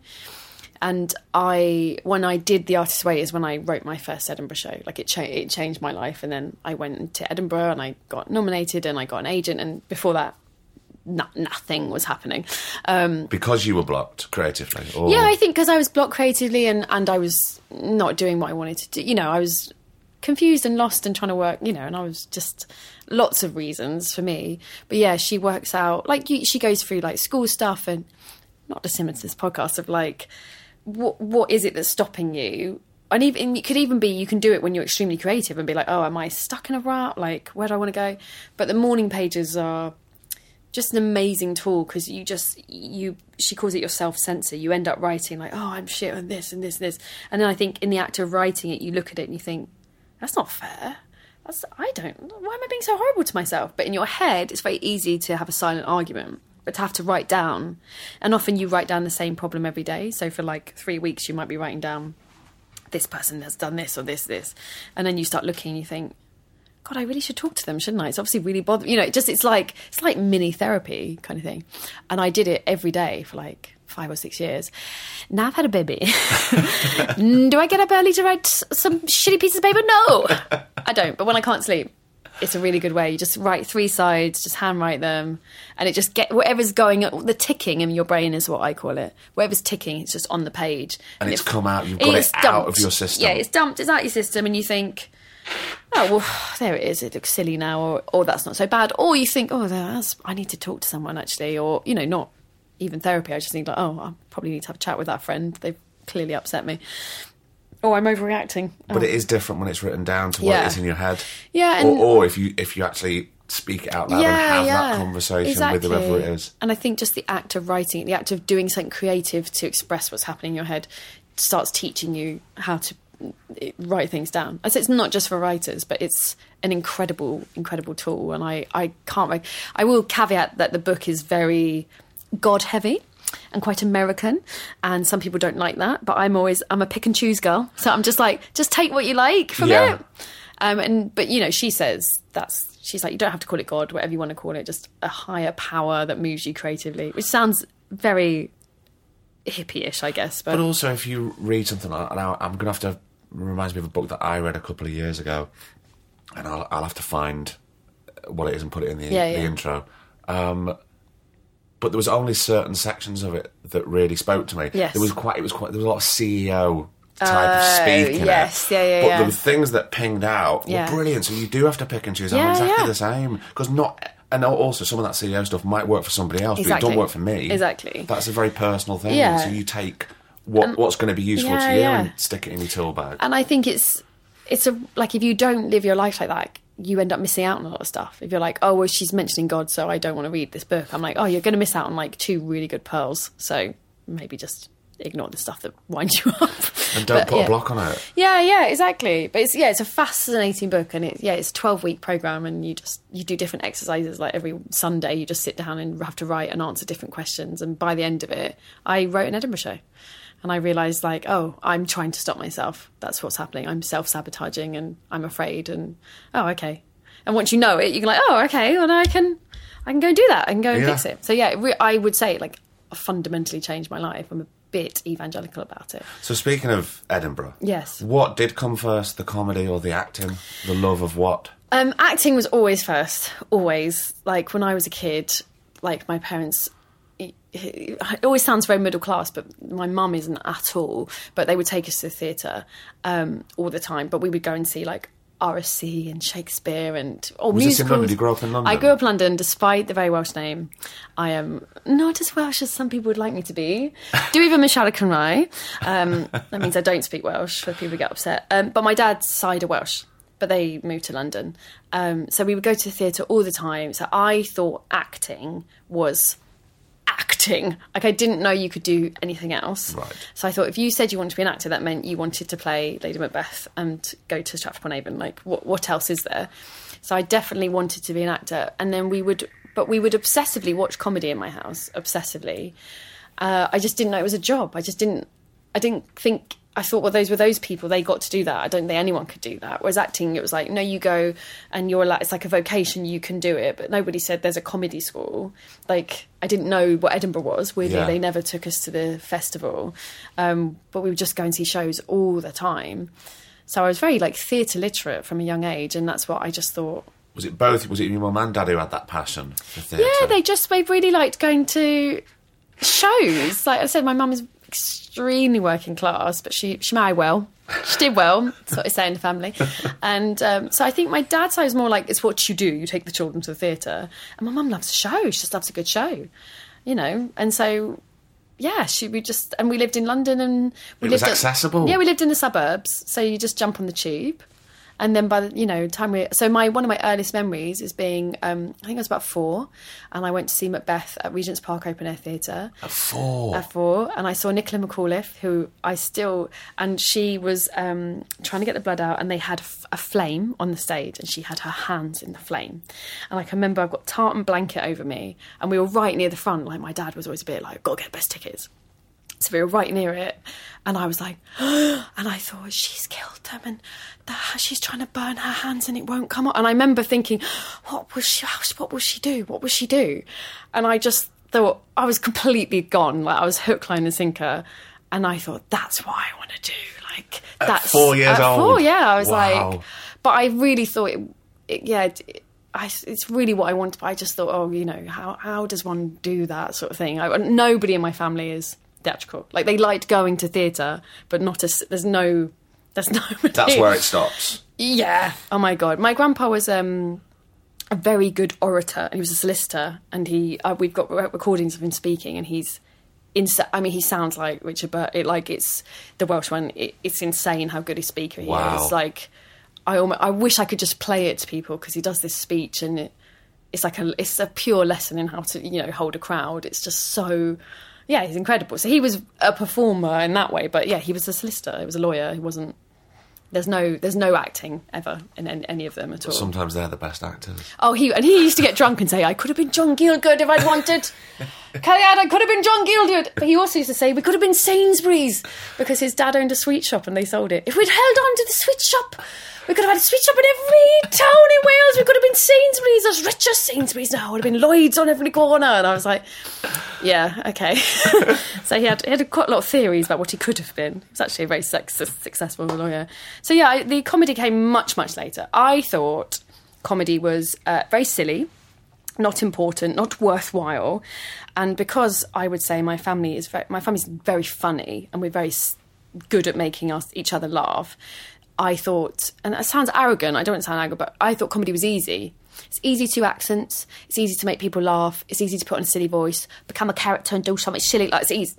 And when I did The Artist's Way is when I wrote my first Edinburgh show. Like it changed my life. And then I went to Edinburgh and I got nominated and I got an agent. And before that, nothing was happening. Because you were blocked creatively? Or... Yeah, I think because I was blocked creatively and I was not doing what I wanted to do. You know, I was confused and lost and trying to work, you know, and I was just lots of reasons for me. But yeah, she works out, like she goes through like school stuff and not dissimilar to this podcast of like... What is it that's stopping you? And even it could even be you can do it when you're extremely creative and be like, oh, am I stuck in a rut? Like, where do I want to go? But the morning pages are just an amazing tool because she calls it your self-censor. You end up writing like, oh, I'm shit on this and this and this. And then I think in the act of writing it, you look at it and you think, that's not fair. Why am I being so horrible to myself? But in your head, it's very easy to have a silent argument. But to have to write down, and often you write down the same problem every day. So for like 3 weeks, you might be writing down this person has done this or this, and then you start looking and you think, God, I really should talk to them, shouldn't I? It's obviously really bothering. You know, it's like mini therapy kind of thing. And I did it every day for like 5 or 6 years. Now I've had a baby. Do I get up early to write some shitty piece of paper? No, I don't. But when I can't sleep. It's a really good way. You just write 3 sides, just handwrite them, and it just get whatever's going on. The ticking in your brain is what I call it. Whatever's ticking, it's just on the page. And it's come out. You've got it out of your system. Yeah, it's dumped. It's out of your system, and you think, oh, well, there it is. It looks silly now, or that's not so bad. Or you think, oh, I need to talk to someone, actually. Or, you know, not even therapy. I just think, like, oh, I probably need to have a chat with that friend. They've clearly upset me. Oh, I'm overreacting. Oh. But it is different when it's written down to what it is in your head. Yeah. And, or if you actually speak it out loud and have that conversation with whoever it is. And I think just the act of writing it, the act of doing something creative to express what's happening in your head starts teaching you how to write things down. I say it's not just for writers, but it's an incredible, incredible tool. And I will caveat that the book is very God-heavy. And quite American, and some people don't like that, but I'm a pick and choose girl, so I'm just like, just take what you like from it. But you know, she says she's like, you don't have to call it God, whatever you want to call it, just a higher power that moves you creatively, which sounds very hippie-ish, I guess. But also, if you read something like that, now I'm gonna have to, reminds me of a book that I read a couple of years ago, and I'll have to find what it is and put it in the intro. But there was only certain sections of it that really spoke to me. Yes. There was a lot of CEO type of speak in it. But the things that pinged out were brilliant. So you do have to pick and choose. I'm exactly the same. And also, some of that CEO stuff might work for somebody else, but it don't work for me. Exactly. That's a very personal thing. Yeah. So you take what's going to be useful to you and stick it in your tool bag. And I think it's if you don't live your life like that, you end up missing out on a lot of stuff. If you're like, oh, well, she's mentioning God, so I don't want to read this book. I'm like, oh, you're going to miss out on, like, 2 really good pearls. So maybe just ignore the stuff that winds you up. And don't put a block on it. Yeah, exactly. But it's a fascinating book, and it's a 12-week programme, and you do different exercises. Like every Sunday, you just sit down and have to write and answer different questions. And by the end of it, I wrote an Edinburgh show. And I realised, like, oh, I'm trying to stop myself. That's what's happening. I'm self-sabotaging and I'm afraid and, oh, okay. And once you know it, you can like, oh, okay, well, I can go and do that. I can go and fix it. So, I would say, like, I fundamentally changed my life. I'm a bit evangelical about it. So speaking of Edinburgh. Yes. What did come first, the comedy or the acting? The love of what? Acting was always first, always. Like, when I was a kid, like, my parents... it always sounds very middle class, but my mum isn't at all. But they would take us to the theatre all the time. But we would go and see like RSC and Shakespeare and all musicals. Was this in London? Did you grow up in London? I grew up in London, despite the very Welsh name. I am not as Welsh as some people would like me to be. Do even Michelle Cymraeg. That means I don't speak Welsh, for people who get upset. But my dad's side are Welsh, but they moved to London. So we would go to the theatre all the time. So I thought acting was acting. Like, I didn't know you could do anything else. Right. So I thought if you said you wanted to be an actor, that meant you wanted to play Lady Macbeth and go to Stratford-upon-Avon. Like, what else is there? So I definitely wanted to be an actor. And then we would obsessively watch comedy in my house, obsessively. I just didn't know it was a job. I thought, well, those were those people. They got to do that. I don't think anyone could do that. Whereas acting, it was like, no, you go and you're like, it's like a vocation. You can do it. But nobody said there's a comedy school. Like, I didn't know what Edinburgh was. Weirdly, They never took us to the festival. But we would just go and see shows all the time. So I was very like theatre literate from a young age. And that's what I just thought. Was it both? Was it your mum and dad who had that passion for theatre? Yeah, they really liked going to shows. Like I said, my mum is extremely working class, but she married well. She did well, that's what I say in the family. And so I think my dad's side was more like, it's what you do, you take the children to the theatre. And my mum loves a show, she just loves a good show, you know. And so, yeah, we lived in London and... It was accessible. Yeah, we lived in the suburbs, so you just jump on the tube. And then by the time one of my earliest memories is being, I think I was about 4, and I went to see Macbeth at Regent's Park Open Air Theatre. At four. And I saw Nicola McAuliffe, and she was trying to get the blood out, and they had a flame on the stage, and she had her hands in the flame. And I can remember I've got tartan blanket over me, and we were right near the front. Like, my dad was always a bit like, got to get the best tickets. So we were right near it, and I was like, oh, and I thought, she's killed them, and she's trying to burn her hands, and it won't come up. And I remember thinking, what will she do? And I just thought, I was completely gone. Like, I was hook, line, and sinker, and I thought, that's what I want to do. Like, that's at 4 years old. I was like, but I really thought, it's really what I want. But I just thought, how does one do that sort of thing? Nobody in my family is theatrical. Like, they liked going to theatre, but not as there's no that's where it stops. Yeah. Oh my god, my grandpa was a very good orator, and he was a solicitor, and we've got recordings of him speaking, and he sounds like Richard Burton. It's the Welsh one. It's insane how good a speaker he is. Like, I wish I could just play it to people, because he does this speech, and it's a pure lesson in how to hold a crowd. It's just so... Yeah, he's incredible. So he was a performer in that way, but yeah, he was a solicitor. He was a lawyer. He wasn't... There's no acting ever in any of them at all. Sometimes they're the best actors. Oh, he used to get drunk and say, I could have been John Gielgud if I'd wanted. Cariad, I could have been John Gielgud. But he also used to say, we could have been Sainsbury's, because his dad owned a sweet shop and they sold it. If we'd held on to the sweet shop, we could have had a sweet shop in every town in Wales. We could have been Sainsbury's. There's richer Sainsbury's now. It would have been Lloyd's on every corner. And I was like, yeah, okay. So he had quite a lot of theories about what he could have been. He was actually a very successful lawyer. So yeah, the comedy came much, much later. I thought comedy was very silly, not important, not worthwhile, and because I would say my family's very funny, and we're very good at making each other laugh. I thought, and it sounds arrogant, I don't want to sound arrogant, but I thought comedy was easy. It's easy to accents, it's easy to make people laugh, it's easy to put on a silly voice, become a character and do something silly. Like, it's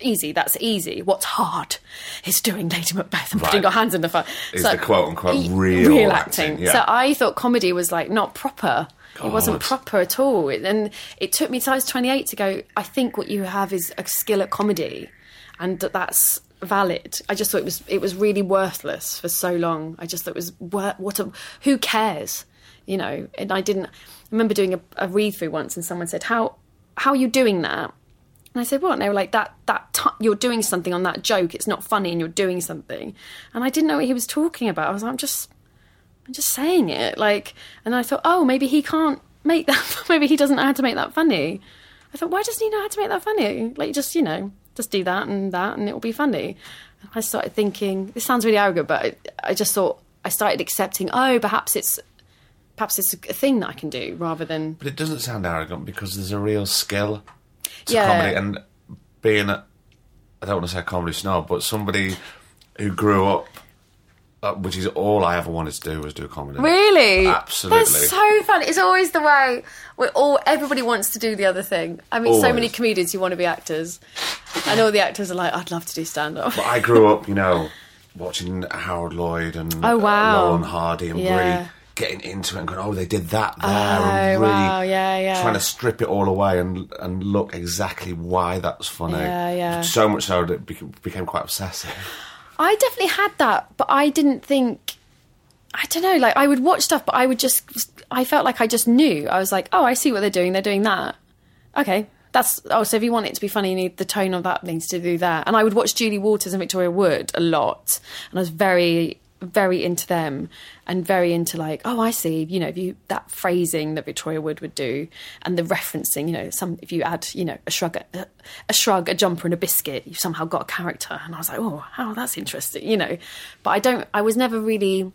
easy, that's easy. What's hard is doing Lady Macbeth and putting your hands in the fire. It's so, the quote-unquote real acting. Yeah. So I thought comedy was like not proper. God. It wasn't proper at all. And it took me till I was 28 to go, I think what you have is a skill at comedy, and that's valid. I just thought it was really worthless for so long. I just thought it was, who cares? And I remember doing a read-through once, and someone said, how are you doing that? And I said, what? And they were like, you're doing something on that joke. It's not funny, and you're doing something. And I didn't know what he was talking about. I was like, I'm just saying it. Like, and I thought, oh, maybe he can't make that. Maybe he doesn't know how to make that funny. I thought, why doesn't he know how to make that funny? Like, just do that, and it will be funny. And I started thinking, this sounds really arrogant, but I just thought, I started accepting, oh, perhaps it's a thing that I can do rather than... But it doesn't sound arrogant, because there's a real skill to comedy, and being a, I don't want to say a comedy snob, but somebody who grew up, which is all I ever wanted to do was do comedy. Really? Absolutely. That's so fun. It's always the way we're all, everybody wants to do the other thing. I mean, always. So many comedians who want to be actors, and all the actors are like, I'd love to do stand-up. But I grew up, you know, watching Howard Lloyd and Laurel and Hardy and Brie getting into it and going, oh, they did that there, and really trying to strip it all away and look exactly why that's funny. Yeah, yeah. So much so that it became quite obsessive. I definitely had that, but I didn't think, I don't know, like I would watch stuff, but I would just, I felt like I just knew. I was like, oh, I see what they're doing that. Okay, that's, oh, so if you want it to be funny, you need the tone of that needs to do that. And I would watch Julie Walters and Victoria Wood a lot, and I was very, very into them and very into like, oh, I see, you know, if you, that phrasing that Victoria Wood would do and the referencing, you know, some, if you add, you know, a shrug, a jumper and a biscuit, you've somehow got a character. And I was like, oh, that's interesting, you know. But I was never really,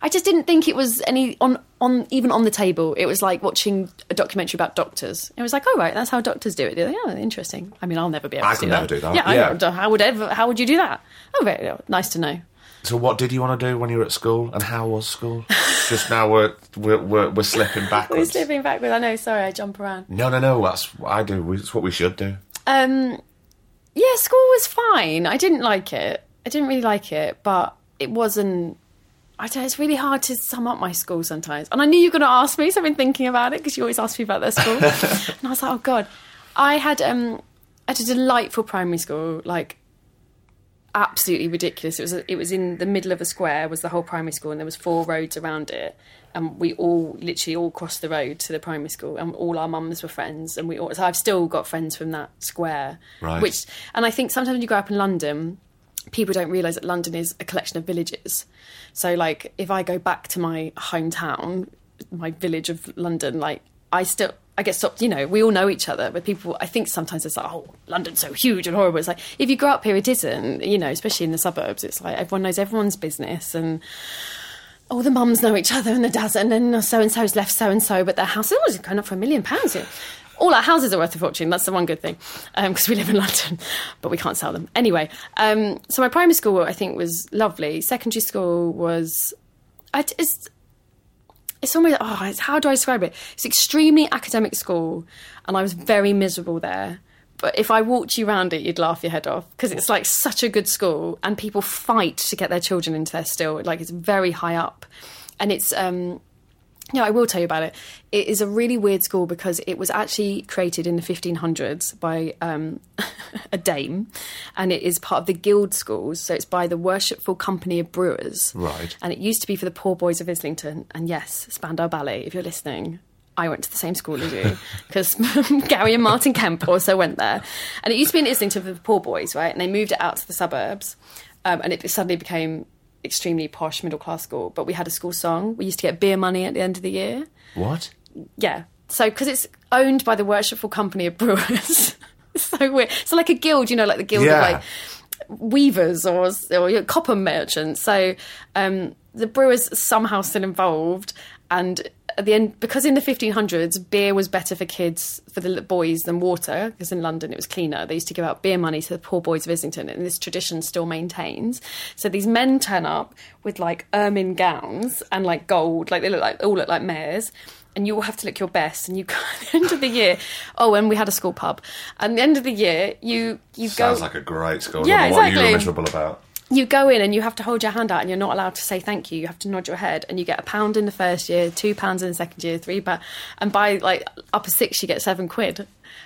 I just didn't think it was any on even on the table. It was like watching a documentary about doctors. It was like, oh, right, that's how doctors do it. They're like, oh, interesting. I mean, I'll never be able to do that. I could never do that. Yeah. How would you do that? Oh, very nice to know. So what did you want to do when you were at school, and how was school? Just now we're slipping backwards. We're slipping backwards. I know. Sorry, I jump around. No. That's what I do. It's what we should do. Yeah, school was fine. I didn't like it. I didn't really like it, but it wasn't. It's really hard to sum up my school sometimes. And I knew you were going to ask me, so I've been thinking about it because you always ask me about their school. And I was like, oh god, I had a delightful primary school, like. Absolutely ridiculous. It was in the middle of a square, was the whole primary school, and there was 4 roads around it, and we all crossed the road to the primary school, and all our mums were friends, and so I've still got friends from that square, right? Which, and I think sometimes when you grow up in London, people don't realise that London is a collection of villages. So like if I go back to my hometown, my village of London, like I get stopped, you know, we all know each other, but people, I think sometimes it's like, oh, London's so huge and horrible. It's like, if you grow up here, it isn't, you know, especially in the suburbs, it's like everyone knows everyone's business and all the mums know each other and the dads, and then so-and-so's left so-and-so, but their house is going up for £1 million here. All our houses are worth a fortune, that's the one good thing, because we live in London, but we can't sell them. Anyway, so my primary school, I think, was lovely. Secondary school was... It's almost, how do I describe it? It's extremely academic school, and I was very miserable there. But if I walked you round it, you'd laugh your head off, because it's like such a good school, and people fight to get their children into there still. Like, it's very high up. And it's, I will tell you about it. It is a really weird school because it was actually created in the 1500s by a dame, and it is part of the guild schools, so it's by the Worshipful Company of Brewers. Right. And it used to be for the poor boys of Islington, and yes, Spandau Ballet, if you're listening, I went to the same school as you, because Gary and Martin Kemp also went there. And it used to be in Islington for the poor boys, right? And they moved it out to the suburbs, and it suddenly became... extremely posh middle class school, but we had a school song. We used to get beer money at the end of the year. What? Yeah. So because it's owned by the Worshipful Company of Brewers, it's so weird. So like a guild, you know, like the guild of like weavers or copper merchants. So the brewers somehow still involved, and at the end, because in the 1500s beer was better for kids, for the boys, than water, because in London it was cleaner, they used to give out beer money to the poor boys of Islington, and this tradition still maintains. So these men turn up with like ermine gowns and like gold, like they look like mayors, and you all have to look your best, and you go at the end of the year, and we had a school pub, and at the end of the year you sounds like a great school. Yeah, exactly. What are you miserable about? You go in and you have to hold your hand out, and you're not allowed to say thank you. You have to nod your head, and you get £1 in the first year, £2 in the second year, £3, and by like upper 6 you get £7.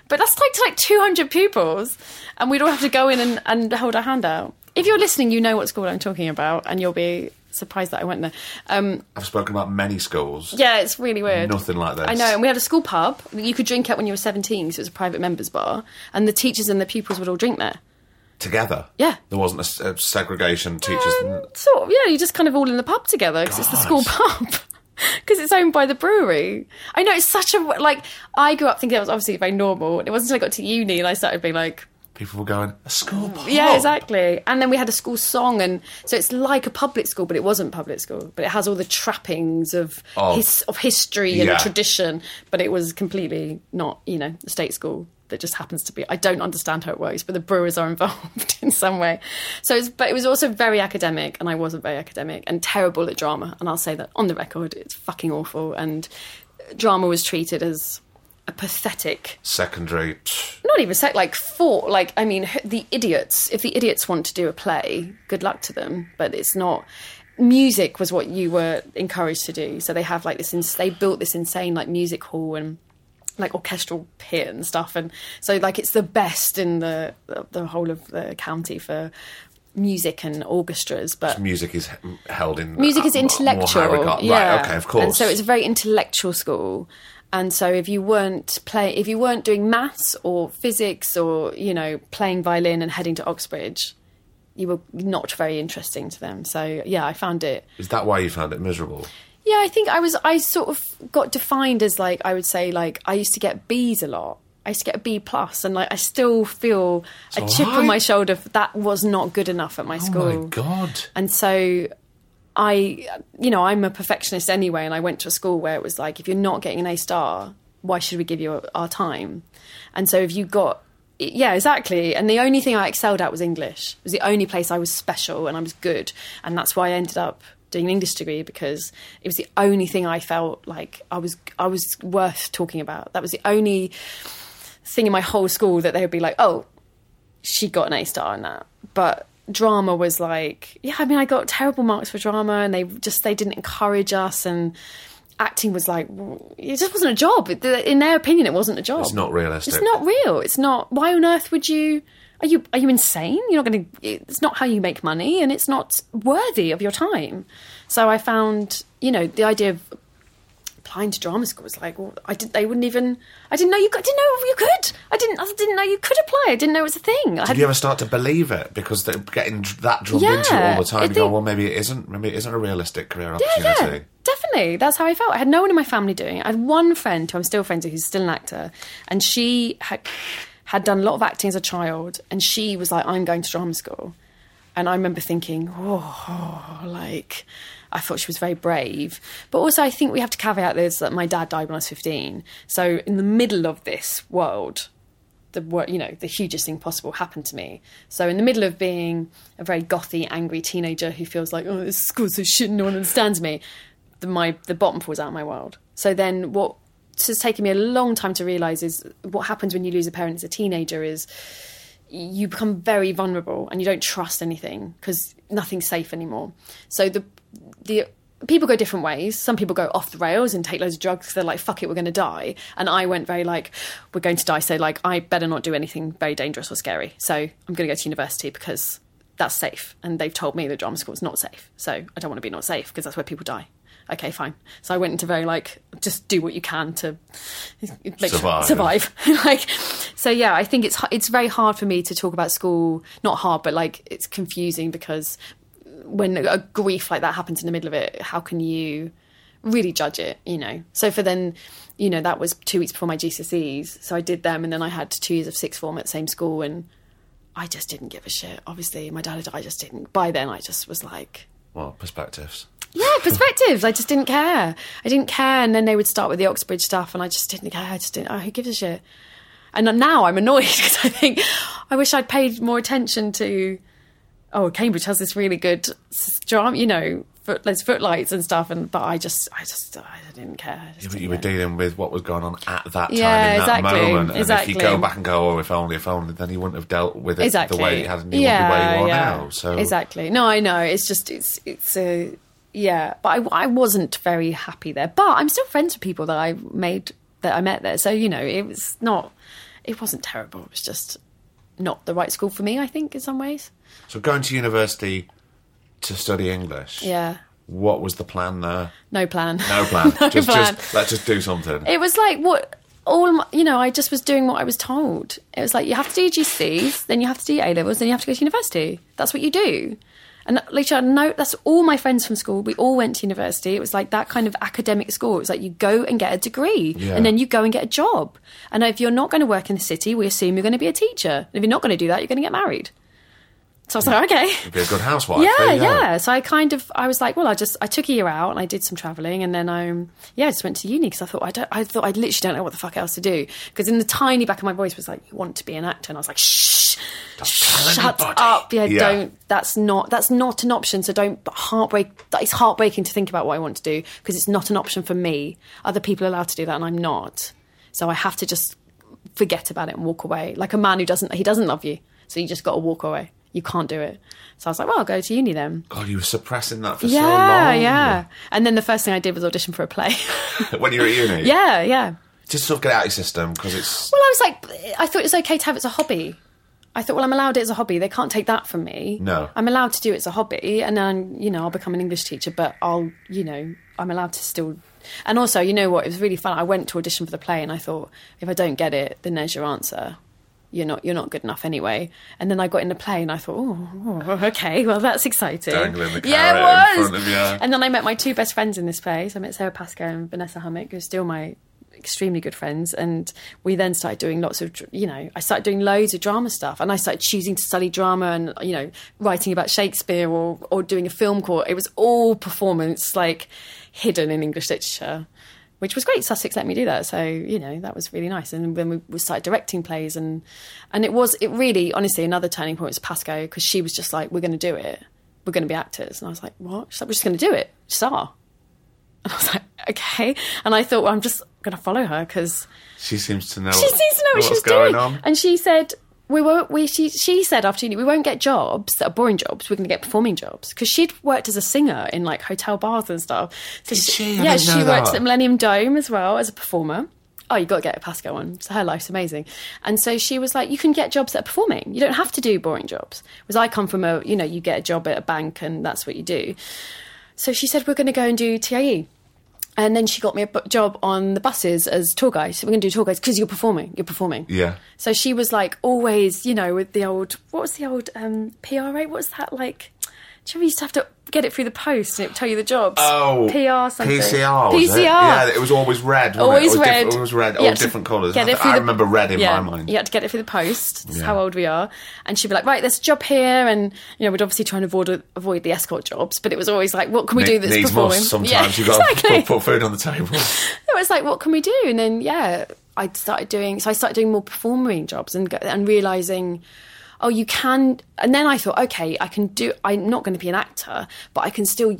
But that's like to 200 pupils, and we'd all have to go in and hold our hand out. If you're listening, you know what school I'm talking about, and you'll be surprised that I went there. I've spoken about many schools. Yeah, it's really weird. Nothing like this. I know, and we had a school pub. You could drink at when you were 17, so it was a private members bar, and the teachers and the pupils would all drink there. Together? Yeah. There wasn't a segregation, teachers... sort of, yeah, you're just kind of all in the pub together, because it's the school pub, because it's owned by the brewery. I know, it's such a... Like, I grew up thinking that was obviously very normal, and it wasn't until I got to uni and I started being like, people were going, a school pub? Yeah, exactly. And then we had a school song, and so it's like a public school, but it wasn't public school. But it has all the trappings of history and tradition, but it was completely not, a state school. That just happens to be. I don't understand how it works, but the brewers are involved in some way. So, but it was also very academic, and I wasn't very academic, and terrible at drama. And I'll say that on the record, it's fucking awful. And drama was treated as a pathetic secondary. Not even the idiots. If the idiots want to do a play, good luck to them. But it's not. Music was what you were encouraged to do. So they have they built this insane music hall and. Orchestral pit and stuff, and so it's the best in the whole of the county for music and orchestras. But music is held in music is intellectual, more high regard. Yeah. Right, okay, of course. And so it's a very intellectual school, and so if you weren't doing maths or physics or playing violin and heading to Oxbridge, you were not very interesting to them. So yeah, I found it. Is that why you found it miserable? Yeah, I think I sort of got defined as, I would say, I used to get Bs a lot. I used to get a B+, and, I still feel a chip on my shoulder. That was not good enough at my school. Oh, my God. And so I, I'm a perfectionist anyway, and I went to a school where it was if you're not getting an A-star, why should we give you our time? And so if you got... Yeah, exactly. And the only thing I excelled at was English. It was the only place I was special and I was good. And that's why I ended up... doing an English degree, because it was the only thing I felt I was worth talking about. That was the only thing in my whole school that they would be like, oh, she got an A-star on that. But drama was I got terrible marks for drama, and they didn't encourage us, and acting was it just wasn't a job. In their opinion, it wasn't a job. It's not realistic. It's not real. It's not, why on earth would you... Are you insane? You're not going to... It's not how you make money, and it's not worthy of your time. So I found, the idea of applying to drama school was I didn't know you could. I didn't know you could. I didn't know you could apply. I didn't know it was a thing. Did you ever start to believe it? Because they're getting that drummed into all the time. You go, well, maybe it isn't a realistic career opportunity. Yeah, definitely. That's how I felt. I had no one in my family doing it. I had one friend who I'm still friends with, who's still an actor, and she had done a lot of acting as a child, and she was like, I'm going to drama school. And I remember thinking, I thought she was very brave. But also I think we have to caveat this, that my dad died when I was 15. So in the middle of this world, the hugest thing possible happened to me. So in the middle of being a very gothy, angry teenager who feels this school's so shit, no one understands me, the bottom falls out of my world. So then what... So it's taken me a long time to realise is what happens when you lose a parent as a teenager is you become very vulnerable and you don't trust anything because nothing's safe anymore. So the people go different ways. Some people go off the rails and take loads of drugs because they're like, fuck it, we're going to die. And I went very we're going to die, so I better not do anything very dangerous or scary. So I'm going to go to university because that's safe. And they've told me that drama school is not safe. So I don't want to be not safe because that's where people die. Okay, fine. So I went into very just do what you can to survive. So yeah, I think it's very hard for me to talk about school. Not hard, but it's confusing, because when a grief like that happens in the middle of it, how can you really judge it? So for then, that was 2 weeks before my GCSEs. So I did them, and then I had 2 years of sixth form at the same school, and I just didn't give a shit. Obviously, my dad had died. I just didn't. By then, I just was like, well, perspectives. Yeah, perspectives. I just didn't care. And then they would start with the Oxbridge stuff, and I just didn't care. Oh, who gives a shit? And now I'm annoyed because I think, I wish I'd paid more attention to, Cambridge has this really good drama, there's Footlights and stuff, but I didn't care. But you were dealing with what was going on at that time, in that moment. And if you go back and go, if only, then you wouldn't have dealt with it the way it has, and the way you are now. So. Exactly. No, I know. It's just, it's a... Yeah, but I wasn't very happy there. But I'm still friends with people that I met there. So, it wasn't terrible. It was just not the right school for me, I think, in some ways. So going to university to study English. Yeah. What was the plan there? No plan. Let's just do something. It was I just was doing what I was told. It was you have to do GCSEs, then you have to do A-levels, then you have to go to university. That's what you do. And literally, no, that's all my friends from school. We all went to university. It was like that kind of academic school. It was like you go and get a degree, and then you go and get a job. And if you're not going to work in the city, we assume you're going to be a teacher. And if you're not going to do that, you're going to get married. So I was like, okay. You'd be a good housewife. Yeah. So I was like, well, I took a year out and I did some travelling, and then I just went to uni because I thought I literally don't know what the fuck else to do, because in the tiny back of my voice was like, you want to be an actor, and I was like, shut up. Don't. That's not an option. So don't It's heartbreaking to think about what I want to do because it's not an option for me. Other people are allowed to do that, and I'm not. So I have to just forget about it and walk away, like a man who doesn't love you. So you just got to walk away. You can't do it. So I was like, well, I'll go to uni then. God, you were suppressing that for so long. Yeah. And then the first thing I did was audition for a play. When you were at uni? Yeah. Just sort of get out of your system because it's... Well, I was like, I thought it was okay to have it as a hobby. I thought, well, I'm allowed it as a hobby. They can't take that from me. No. I'm allowed to do it as a hobby. And then, I'll become an English teacher, but I'm allowed to still... And also, you know what? It was really fun. I went to audition for the play and I thought, if I don't get it, then there's your answer. You're not good enough anyway. And then I got in the play and I thought, oh okay, well, that's exciting. Dangling the carrot in front of you. And then I met my two best friends in this play. So I met Sarah Pascoe and Vanessa Hummick, who are still my extremely good friends. And we then started doing I started doing loads of drama stuff. And I started choosing to study drama and, writing about Shakespeare or doing a film course. It was all performance, like, hidden in English literature. Which was great. Sussex let me do that, so that was really nice. And then we started directing plays, and it really, honestly, another turning point was Pascoe, because she was just like, "We're going to do it. We're going to be actors." And I was like, "What?" She's like, "We're just going to do it. Just are." And I was like, "Okay." And I thought, well, I'm just going to follow her because she seems to know what she's doing. On. And she said, she said after uni, we won't get jobs that are boring jobs, we're going to get performing jobs. Because she'd worked as a singer in, like, hotel bars and stuff. So she worked at the Millennium Dome as well as a performer. Oh, you've got to get a Pascoe on. So her life's amazing. And so she was like, you can get jobs that are performing. You don't have to do boring jobs. Whereas I come from you get a job at a bank and that's what you do. So she said, we're going to go and do TAE. And then she got me a job on the buses as tour guide. So we're going to do tour guides because you're performing. Yeah. So she was like always, with the old, what was the old PRA? What was that like? Do you ever used to have to get it through the post and it would tell you the jobs? Oh. PR something. PCR. Was it? Yeah, it was always red. Always red. All different colours. I remember red in my mind. You had to get it through the post. That's how old we are. And she'd be like, right, there's a job here. And, we'd obviously try and avoid the escort jobs. But it was always like, what can we do that's performing? Sometimes you've got to put food on the table. It was like, what can we do? And then, I started doing more performing jobs and realising... Oh, you can... And then I thought, okay, I'm not going to be an actor, but I can still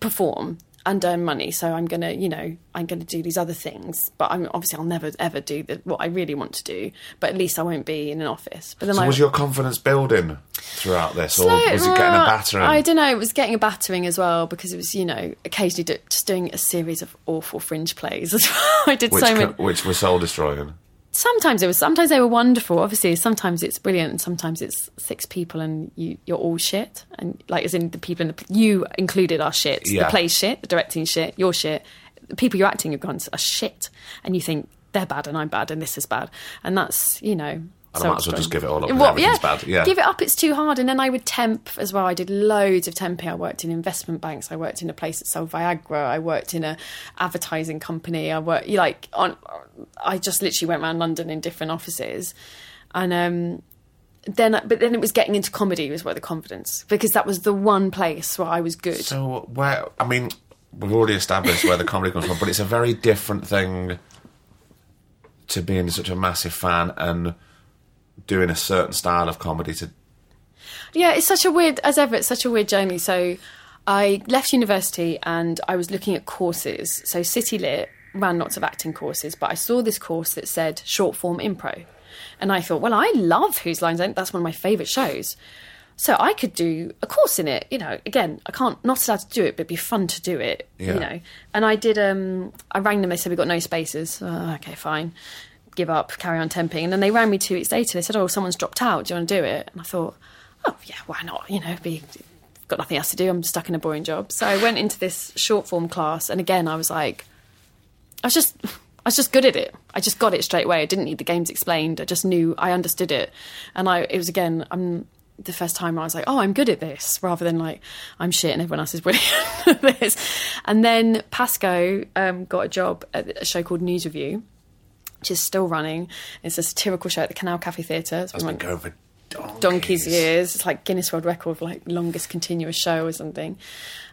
perform and earn money. So I'm going to, I'm going to do these other things. But I'll never, ever do what I really want to do. But at least I won't be in an office. But then was your confidence building throughout this? Or was it getting a battering? I don't know. It was getting a battering as well, because it was, occasionally just doing a series of awful Fringe plays as well. I did so many... Which were soul-destroying. Sometimes they were wonderful, obviously. Sometimes it's brilliant and sometimes it's six people and you're all shit. And like, as in the people you included are shit. Yeah. The play's shit, the directing shit, you're shit. The people you're acting against are shit. And you think, they're bad and I'm bad and this is bad. And that's, I might as well just give it all up. Everything's bad. Yeah. Give it up, it's too hard. And then I would temp as well. I did loads of temping. I worked in investment banks. I worked in a place that sold Viagra. I worked in an advertising company. I just literally went around London in different offices. And then it was getting into comedy was where the confidence, because that was the one place where I was good. So we've already established where the comedy comes from, but it's a very different thing to being such a massive fan and doing a certain style of comedy to... Yeah, it's such a weird journey. So I left university and I was looking at courses. So City Lit ran lots of acting courses, but I saw this course that said short-form impro. And I thought, well, I love Whose Lines Are They? That's one of my favourite shows. So I could do a course in it. Again, I can't... Not allowed to do it, but it'd be fun to do it, And I did... I rang them, they said, we've got no spaces. Okay, fine. Give up, carry on temping. And then they rang me 2 weeks later. They said, oh, someone's dropped out. Do you want to do it? And I thought, oh, yeah, why not? Got nothing else to do. I'm stuck in a boring job. So I went into this short-form class. And again, I was like... I was just good at it. I just got it straight away. I didn't need the games explained. I just knew I understood it. And it was, again, the first time I was like, oh, I'm good at this, rather than like, I'm shit and everyone else is brilliant at this. And then Pascoe got a job at a show called News Review, which is still running. It's a satirical show at the Canal Cafe Theatre. It's been going for donkey's years. It's like Guinness World Record, like longest continuous show or something.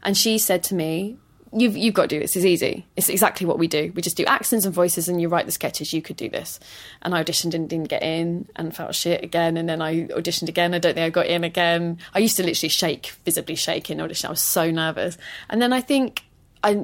And she said to me, You've got to do this. It's easy. It's exactly what we do. We just do accents and voices, and you write the sketches. You could do this. And I auditioned and didn't get in, and felt shit again. And then I auditioned again. I don't think I got in again. I used to literally visibly shake in audition. I was so nervous. And then I think I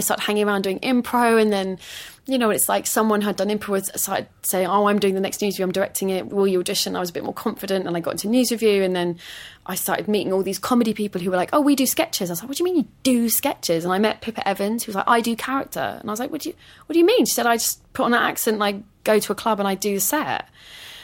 started hanging around doing improv, and then, you know, it's like someone had done improv, started saying, oh, I'm doing the next News Review, I'm directing it, will you audition? I was a bit more confident, and I got into News Review, and then I started meeting all these comedy people who were like, oh, we do sketches. I was like, what do you mean you do sketches? And I met Pippa Evans, who was like, I do character. And I was like, what do you mean? She said, I just put on an accent, and I go to a club and I do the set.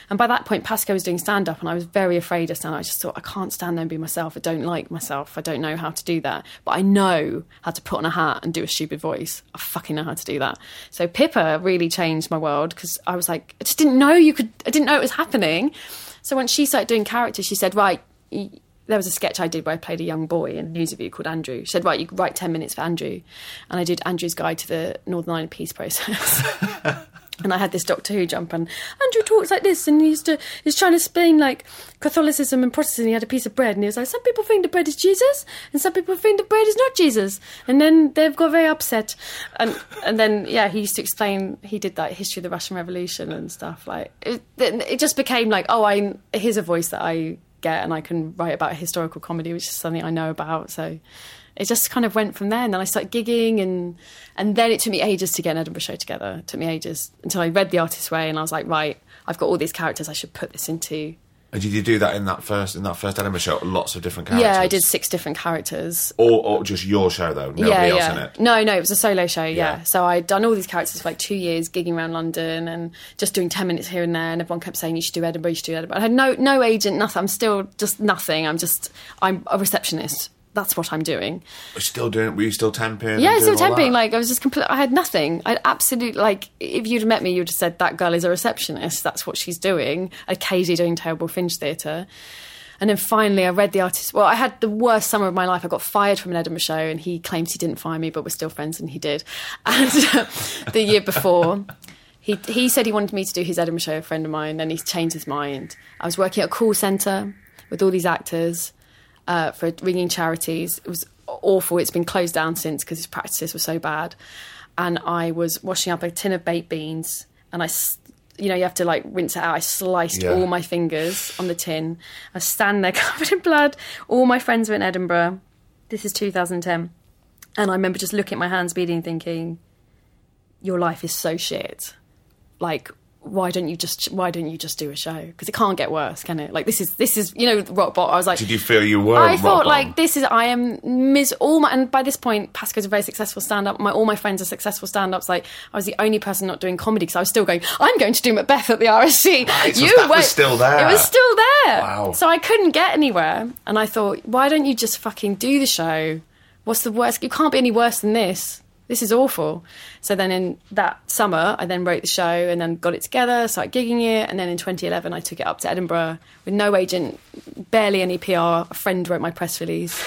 And by that point, Pascoe was doing stand-up, and I was very afraid of stand-up. I just thought, I can't stand there and be myself. I don't like myself. I don't know how to do that. But I know how to put on a hat and do a stupid voice. I fucking know how to do that. So Pippa really changed my world, because I was like, I just didn't know you could... I didn't know it was happening. So when she started doing characters, she said, right... There was a sketch I did where I played a young boy in a News Review called Andrew. She said, right, you write 10 minutes for Andrew. And I did Andrew's Guide to the Northern Ireland Peace Process. And I had this Doctor Who jump, and Andrew talks like this, and he's trying to explain like Catholicism and Protestantism. He had a piece of bread, and he was like, some people think the bread is Jesus, and some people think the bread is not Jesus. And then they've got very upset. And then, yeah, he used to explain, he did like history of the Russian Revolution and stuff. Like it just became like, oh, here's a voice that I get, and I can write about historical comedy, which is something I know about. So it just kind of went from there, and then I started gigging, and then it took me ages to get an Edinburgh show together. It took me ages until I read The Artist Way, and I was like, right, I've got all these characters, I should put this into. And did you do that in that first Edinburgh show? Lots of different characters. Yeah, I did 6 different characters. Or just your show though, nobody else in it. No, it was a solo show. Yeah. So I'd done all these characters for like 2 years, gigging around London and just doing 10 minutes here and there. And everyone kept saying you should do Edinburgh. I had no agent, nothing. I'm still just nothing. I'm a receptionist. That's what I'm doing. Were you still temping? Yeah, still temping. Like I was just I had nothing. I'd absolutely, like, if you'd met me, you'd have said that girl is a receptionist. That's what she's doing. Occasionally doing terrible fringe theatre. And then finally I read The Artist. Well, I had the worst summer of my life. I got fired from an Edinburgh show, and he claims he didn't fire me, but we're still friends, and he did. And the year before, he said he wanted me to do his Edinburgh show, a friend of mine, and he changed his mind. I was working at a call centre with all these actors, for ringing charities. It was awful. It's been closed down since because his practices were so bad. And I was washing up a tin of baked beans, and I, you have to like rinse it out. I sliced all my fingers on the tin. I was standing there covered in blood. All my friends were in Edinburgh. This is 2010. And I remember just looking at my hands bleeding, thinking, your life is so shit. Like, why don't you just do a show? Because it can't get worse, can it? Like this is rock bottom. I was like, did you feel you were? I thought like this is and by this point Pascoe's a very successful stand up. All my friends are successful stand ups. Like I was the only person not doing comedy, because I was still going, I'm going to do Macbeth at the RSC. Right, was still there. It was still there. Wow. So I couldn't get anywhere, and I thought, why don't you just fucking do the show? What's the worst? You can't be any worse than this. This is awful. So then in that summer, I then wrote the show and then got it together, started gigging it. And then in 2011, I took it up to Edinburgh with no agent, barely any PR. A friend wrote my press release.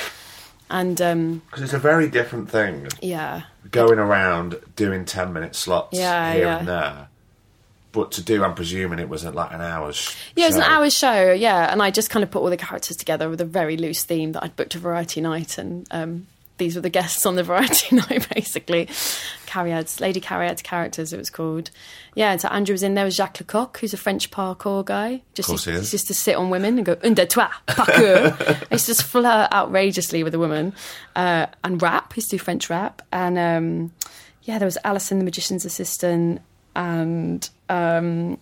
And because it's a very different thing. Yeah. Going around doing 10 minute slots here and there. But to do, I'm presuming it was like an hour's show. Yeah, it was an hour's show, yeah. And I just kind of put all the characters together with a very loose theme that I'd booked a variety night, and... these were the guests on the variety night, basically. Lady Cariad's characters, it was called. Yeah, and so Andrew was in there. Was Jacques Lecoq, who's a French parkour guy. He used to sit on women and go, un de toi, parkour. I used to just flirt outrageously with a woman. And rap, he used to do French rap. And, there was Alison, the magician's assistant. And, Joey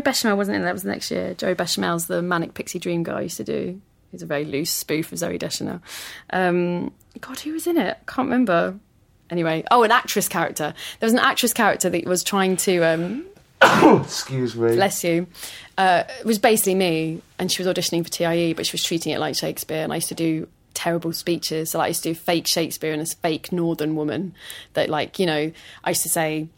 Bechamel wasn't in there. That was the next year. Joey Bechamel's the manic pixie dream guy I used to do. He's a very loose spoof of Zooey Deschanel. God, who was in it? I can't remember. Anyway, an actress character. There was an actress character that was trying to... excuse me. Bless you. It was basically me, and she was auditioning for TIE, but she was treating it like Shakespeare, and I used to do terrible speeches. So I used to do fake Shakespeare and this fake northern woman that, like, I used to say,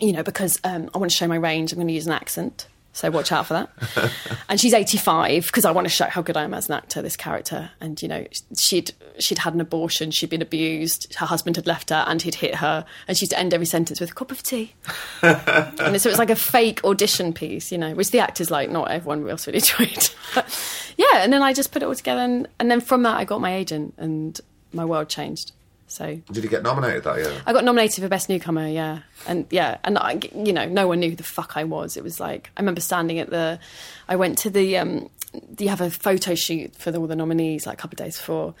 because I want to show my range, I'm going to use an accent. So watch out for that. And she's 85 because I want to show how good I am as an actor, this character. And, you know, she'd had an abortion. She'd been abused. Her husband had left her and he'd hit her. And she used to end every sentence with a cup of tea. And so it's like a fake audition piece, you know, which the actors like, not everyone else really enjoyed. But, yeah, and then I just put it all together. And then from that, I got my agent and my world changed. So did you get nominated that year? I got nominated for Best Newcomer, yeah. And, yeah, and, I, you know, no one knew who the fuck I was. It was like, I remember standing at the... I went to the... you have a photo shoot for all the nominees, like, a couple of days before.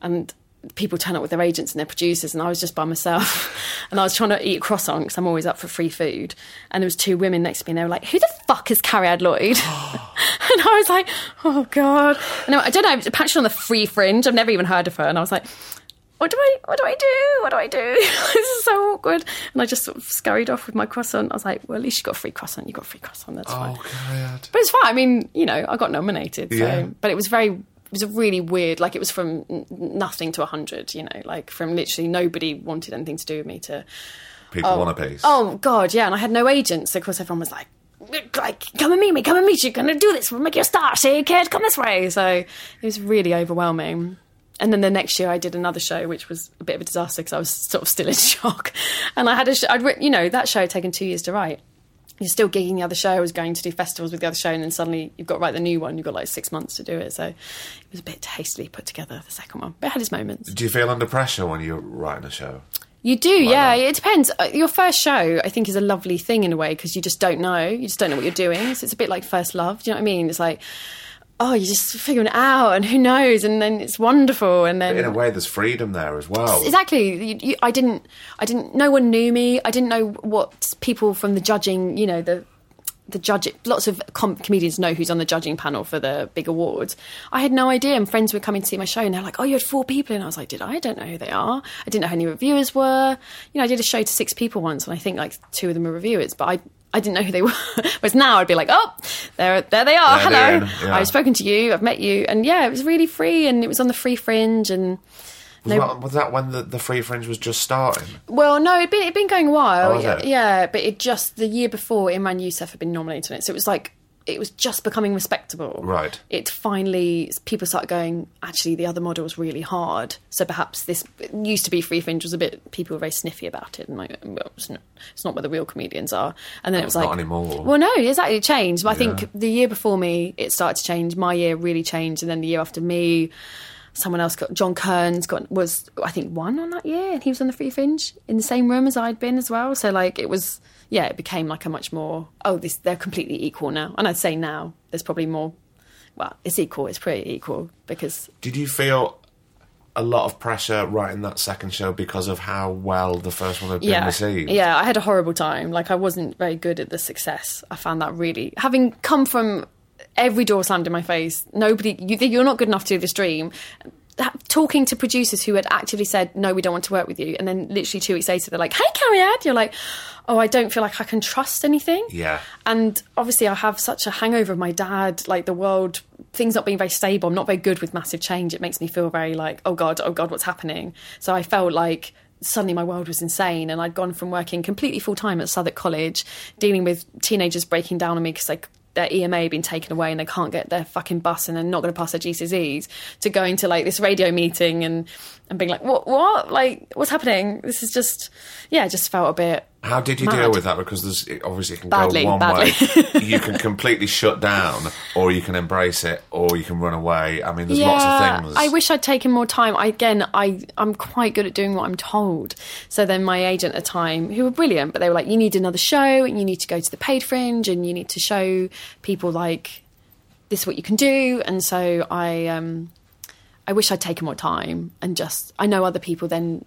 And people turn up with their agents and their producers, and I was just by myself. And I was trying to eat a croissant, because I'm always up for free food. And there was two women next to me, and they were like, who the fuck is Cariad Lloyd? And I was like, oh, God. And I don't know, it was a patch on the free fringe. I've never even heard of her. And I was like... What do I do? This is so awkward. And I just sort of scurried off with my croissant. I was like, well, at least you got a free croissant. You got a free croissant. That's fine. God. But it's fine. I mean, you know, I got nominated. So, yeah. But it was a really weird, like it was from nothing to 100, you know, like from literally nobody wanted anything to do with me to... People want a piece. Oh, God, yeah. And I had no agents. So of course, everyone was like, come and meet me. Come and meet you. Going to do this. We'll make you a star. See, kid, come this way. So it was really overwhelming. And then the next year I did another show, which was a bit of a disaster because I was sort of still in shock. And I had that show had taken 2 years to write. You're still gigging the other show. I was going to do festivals with the other show, and then suddenly you've got to write the new one. You've got like 6 months to do it. So it was a bit hastily put together, the second one. But it had its moments. Do you feel under pressure when you're writing a show? You do, like yeah. That. It depends. Your first show, I think, is a lovely thing in a way because you just don't know. You just don't know what you're doing. So it's a bit like first love. Do you know what I mean? It's like... oh, you're just figuring it out and who knows, and then it's wonderful. And then... but in a way, there's freedom there as well. Exactly. I didn't... no one knew me. I didn't know what people from the judging, you know, the judge... lots of comedians know who's on the judging panel for the big awards. I had no idea, and friends were coming to see my show, and they're like, oh, you had 4 people. And I was like, did I? I don't know who they are. I didn't know who any reviewers were. You know, I did a show to 6 people once, and I think, like, 2 of them were reviewers, but I didn't know who they were. Whereas now I'd be like, oh, there they are. They're hello. Yeah. I've spoken to you. I've met you. And yeah, it was really free, and it was on the free fringe. And was that when the free fringe was just starting? Well, no, it'd been going a while. Oh, yeah, yeah, but it just the year before, Imran Youssef had been nominated on it, so it was like it was just becoming respectable. Right. It finally people started going. Actually, the other model was really hard. So perhaps this it used to be free fringe was a bit. People were very sniffy about it, and like, well, it's not where the real comedians are. And then it was like, not anymore. Well, no, exactly, it changed. But yeah. I think the year before me, it started to change. My year really changed, and then the year after me. Someone else got... John Kearns was, I think, 1 on that year, and he was on the free fringe in the same room as I'd been as well. So, like, it was... yeah, it became, like, a much more... oh, they're completely equal now. And I'd say now there's probably more... well, it's equal. It's pretty equal because... did you feel a lot of pressure writing that second show because of how well the first one had been received? Yeah, I had a horrible time. Like, I wasn't very good at the success. I found that really... having come from... every door slammed in my face. Nobody, you're not good enough to do this dream. Talking to producers who had actively said, no, we don't want to work with you. And then literally 2 weeks later, they're like, hey, Cariad. You're like, oh, I don't feel like I can trust anything. Yeah. And obviously I have such a hangover of my dad, like the world, things not being very stable. I'm not very good with massive change. It makes me feel very like, oh, God, what's happening? So I felt like... suddenly my world was insane, and I'd gone from working completely full-time at Southwark College, dealing with teenagers breaking down on me because their EMA had been taken away and they can't get their fucking bus and they're not going to pass their GCSEs, to going to, like, this radio meeting and being like, what? Like, what's happening? This is just... yeah, it just felt a bit... how did you deal with that? Because there's obviously it can go one way. You can completely shut down, or you can embrace it, or you can run away. I mean, there's lots of things. I wish I'd taken more time. I'm quite good at doing what I'm told. So then my agent at the time, who were brilliant, but they were like, you need another show, and you need to go to the paid fringe, and you need to show people, like, this is what you can do. And so I wish I'd taken more time and just... I know other people then...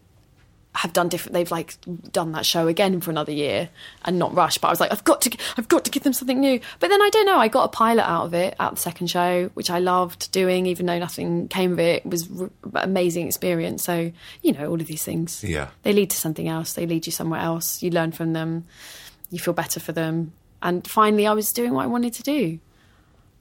have done different. They've like done that show again for another year and not rushed. But I was like, I've got to give them something new. But then I don't know. I got a pilot out of it at the second show, which I loved doing, even though nothing came of it. It was an amazing experience. So you know, all of these things. Yeah, they lead to something else. They lead you somewhere else. You learn from them. You feel better for them. And finally, I was doing what I wanted to do.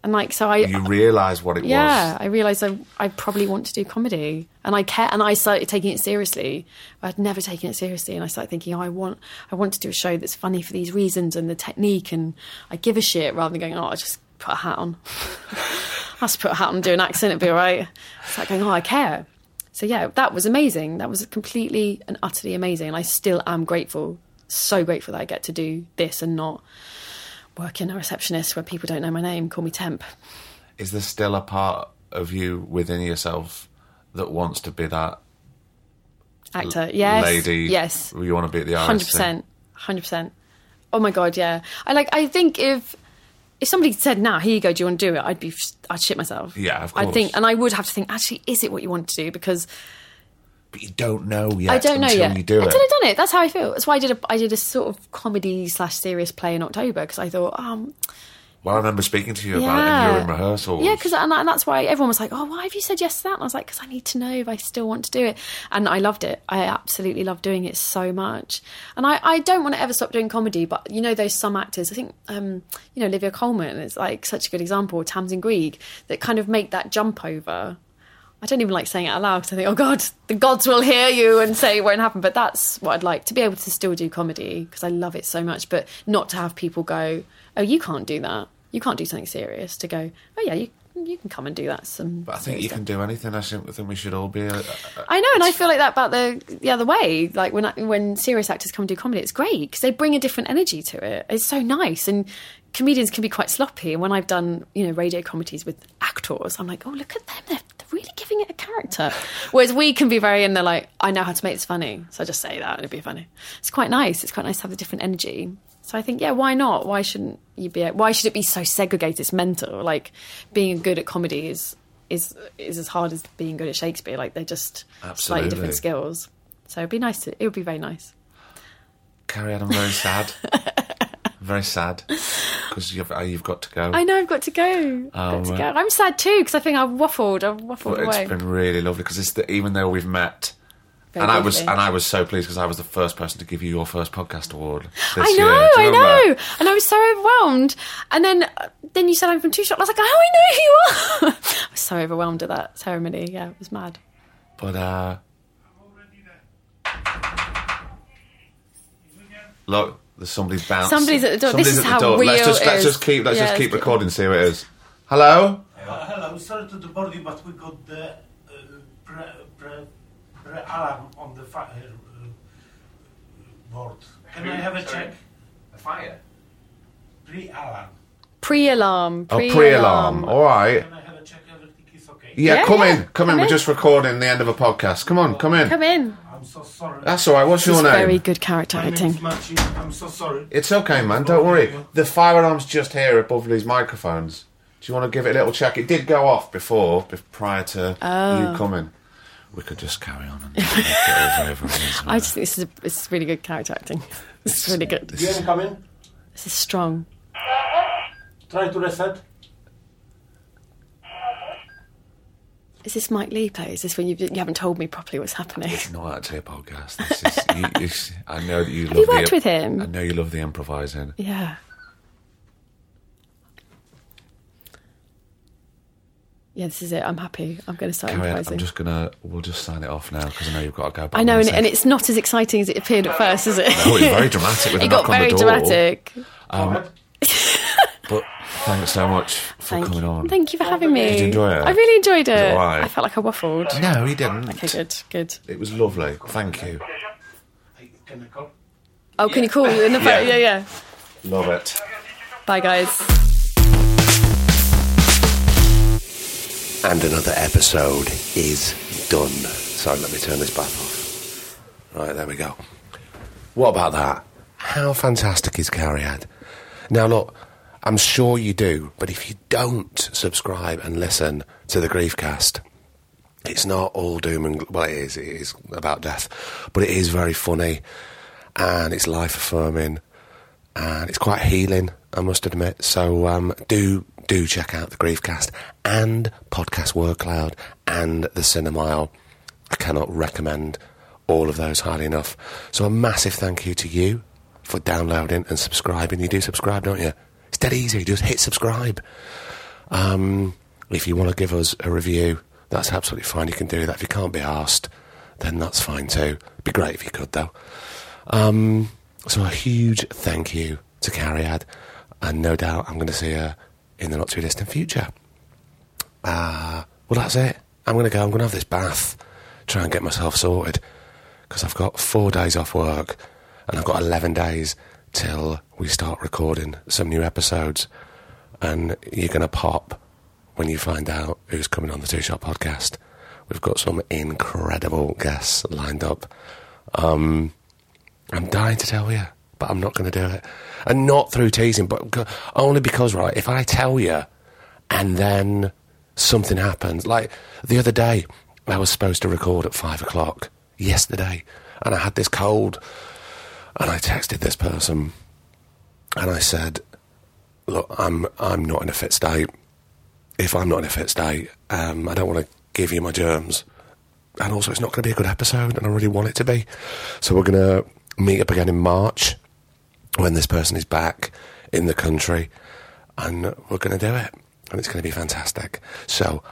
And like, so you realise what it was. Yeah, I realised I probably want to do comedy. And I care, and I started taking it seriously. I'd never taken it seriously. And I started thinking, oh, I want to do a show that's funny for these reasons and the technique. And I give a shit rather than going, oh, I just put a hat on. I just put a hat on and do an accent, it'd be all right. It's like going, oh, I care. So yeah, that was amazing. That was completely and utterly amazing. And I still am grateful, so grateful that I get to do this and not work in a receptionist where people don't know my name, call me temp. Is there still a part of you within yourself that wants to be that actor? Yes. Lady? Yes. You want to be at the artist? 100%. 100%. Oh my God, yeah. I think if somebody said, now, here you go, do you want to do it? I'd shit myself. Yeah, of course. And I would have to think, actually, is it what you want to do? Because... But you don't know yet. I don't know yet. Until I've done it. That's how I feel. That's why I did a sort of comedy/serious play in October, because I thought... Well, I remember speaking to you about it and you were in rehearsals. Yeah, and that's why everyone was like, oh, why have you said yes to that? And I was like, because I need to know if I still want to do it. And I loved it. I absolutely loved doing it so much. And I don't want to ever stop doing comedy, but you know those some actors, I think, Olivia Colman is like such a good example, Tamsin Grieg, that kind of make that jump over... I don't even like saying it out loud because I think, oh God, the gods will hear you and say it won't happen. But that's what I'd like, to be able to still do comedy because I love it so much, but not to have people go, oh, you can't do that. You can't do something serious. To go, oh yeah, you can come and do that. But I think you can do anything. I think we should all be... I know, and I feel like that about the other way. Like when serious actors come and do comedy, it's great because they bring a different energy to it. It's so nice, and comedians can be quite sloppy. And when I've done, radio comedies with actors, I'm like, oh, look at them, they're really giving it a character. Whereas we can be very, and they're like, I know how to make this funny, so I just say that and it'll be funny. It's quite nice. It's quite nice to have a different energy. So I think, yeah, why not? Why should it be so segregated? It's mental. Like, being good at comedy is as hard as being good at Shakespeare. Like, they're just slightly different skills. So it'd be nice. It would be very nice. Cariad, I'm very sad. Very sad because you've got to go. I know, I've got to go. I'm sad too because I think I've waffled away. It's been really lovely because even though we've met. I was so pleased because I was the first person to give you your first podcast award this year. I know. And I was so overwhelmed. And then you said I'm from Two Shot. I was like, oh, I know who you are. I was so overwhelmed at that ceremony. Yeah, it was mad. But look, there's somebody's bounced. Somebody's at the door. Somebody's this is how door. Real let's just keep recording and see who it is. Hello. Hello. Sorry to the body, but we got the alarm on the fire board. Can I have a check? A fire? Pre-alarm. All right. Can I have a check? Everything is okay. Yeah, come in. We're just recording the end of a podcast. Come on, come in. I'm so sorry. That's all right. What's your name? Very good character acting. I'm so sorry. It's okay, man. Don't worry. The fire alarm's just here above these microphones. Do you want to give it a little check? It did go off prior to you coming. We could just carry on and get it over and I just think this is really good character acting. This is really good. You haven't come in? This is strong. Try to reset. Is this Mike Lee play? Is this when you haven't told me properly what's happening? It's not actually a podcast. This is, I know that you love. Have you worked with him? I know you love the improvising. Yeah. Yeah, this is it. I'm happy. I'm going to start improvising. I'm just going to... We'll just sign it off now because I know you've got to go back. I know, and it's not as exciting as it appeared at first, is it? No, it's very dramatic with a knock on the door. It got very dramatic. But thanks so much for coming on. Thank you for having me. Did you enjoy it? I really enjoyed it. Was it all right? I felt like I waffled. No, you didn't. Okay, good. It was lovely. Thank you. Can I call? Oh, can you call? In the phone? Yeah. Love it. Bye, guys. And another episode is done. Sorry, let me turn this back off. Right, there we go. What about that? How fantastic is Cariad? Now, look, I'm sure you do, but if you don't subscribe and listen to The Griefcast, it's not all doom and gloom. Well, it is about death, but it is very funny, and it's life-affirming, and it's quite healing, I must admit. So do check out The Griefcast and Podcast World Cloud and The Cinemile. I cannot recommend all of those highly enough. So a massive thank you to you for downloading and subscribing. You do subscribe, don't you? It's dead easy. Just hit subscribe. If you want to give us a review, that's absolutely fine. You can do that. If you can't be arsed, then that's fine too. It'd be great if you could, though. So a huge thank you to Cariad, and no doubt I'm going to see her in the not-too-distant future. Well, that's it. I'm going to go. I'm going to have this bath, try and get myself sorted, because I've got 4 days off work, and I've got 11 days till we start recording some new episodes, and you're going to pop when you find out who's coming on the Two Shot Podcast. We've got some incredible guests lined up. I'm dying to tell you, but I'm not going to do it. And not through teasing, but only because, right, if I tell you and then something happens. Like, the other day, I was supposed to record at 5 o'clock yesterday, and I had this cold, and I texted this person, and I said, look, I'm not in a fit state. If I'm not in a fit state, I don't want to give you my germs. And also, it's not going to be a good episode, and I really want it to be. So we're going to meet up again in March when this person is back in the country, and we're going to do it, and it's going to be fantastic. So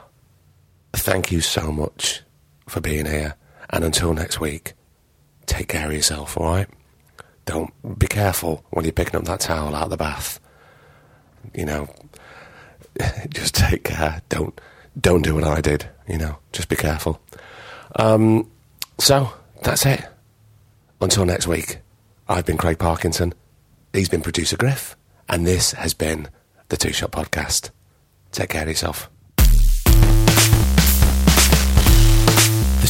thank you so much for being here, and until next week, take care of yourself, all right? Don't be careful when you're picking up that towel out of the bath. You know, just take care. Don't do what I did, you know. Just be careful. So that's it. Until next week, I've been Craig Parkinson, he's been Producer Griff, and this has been the Two Shot Podcast. Take care of yourself. The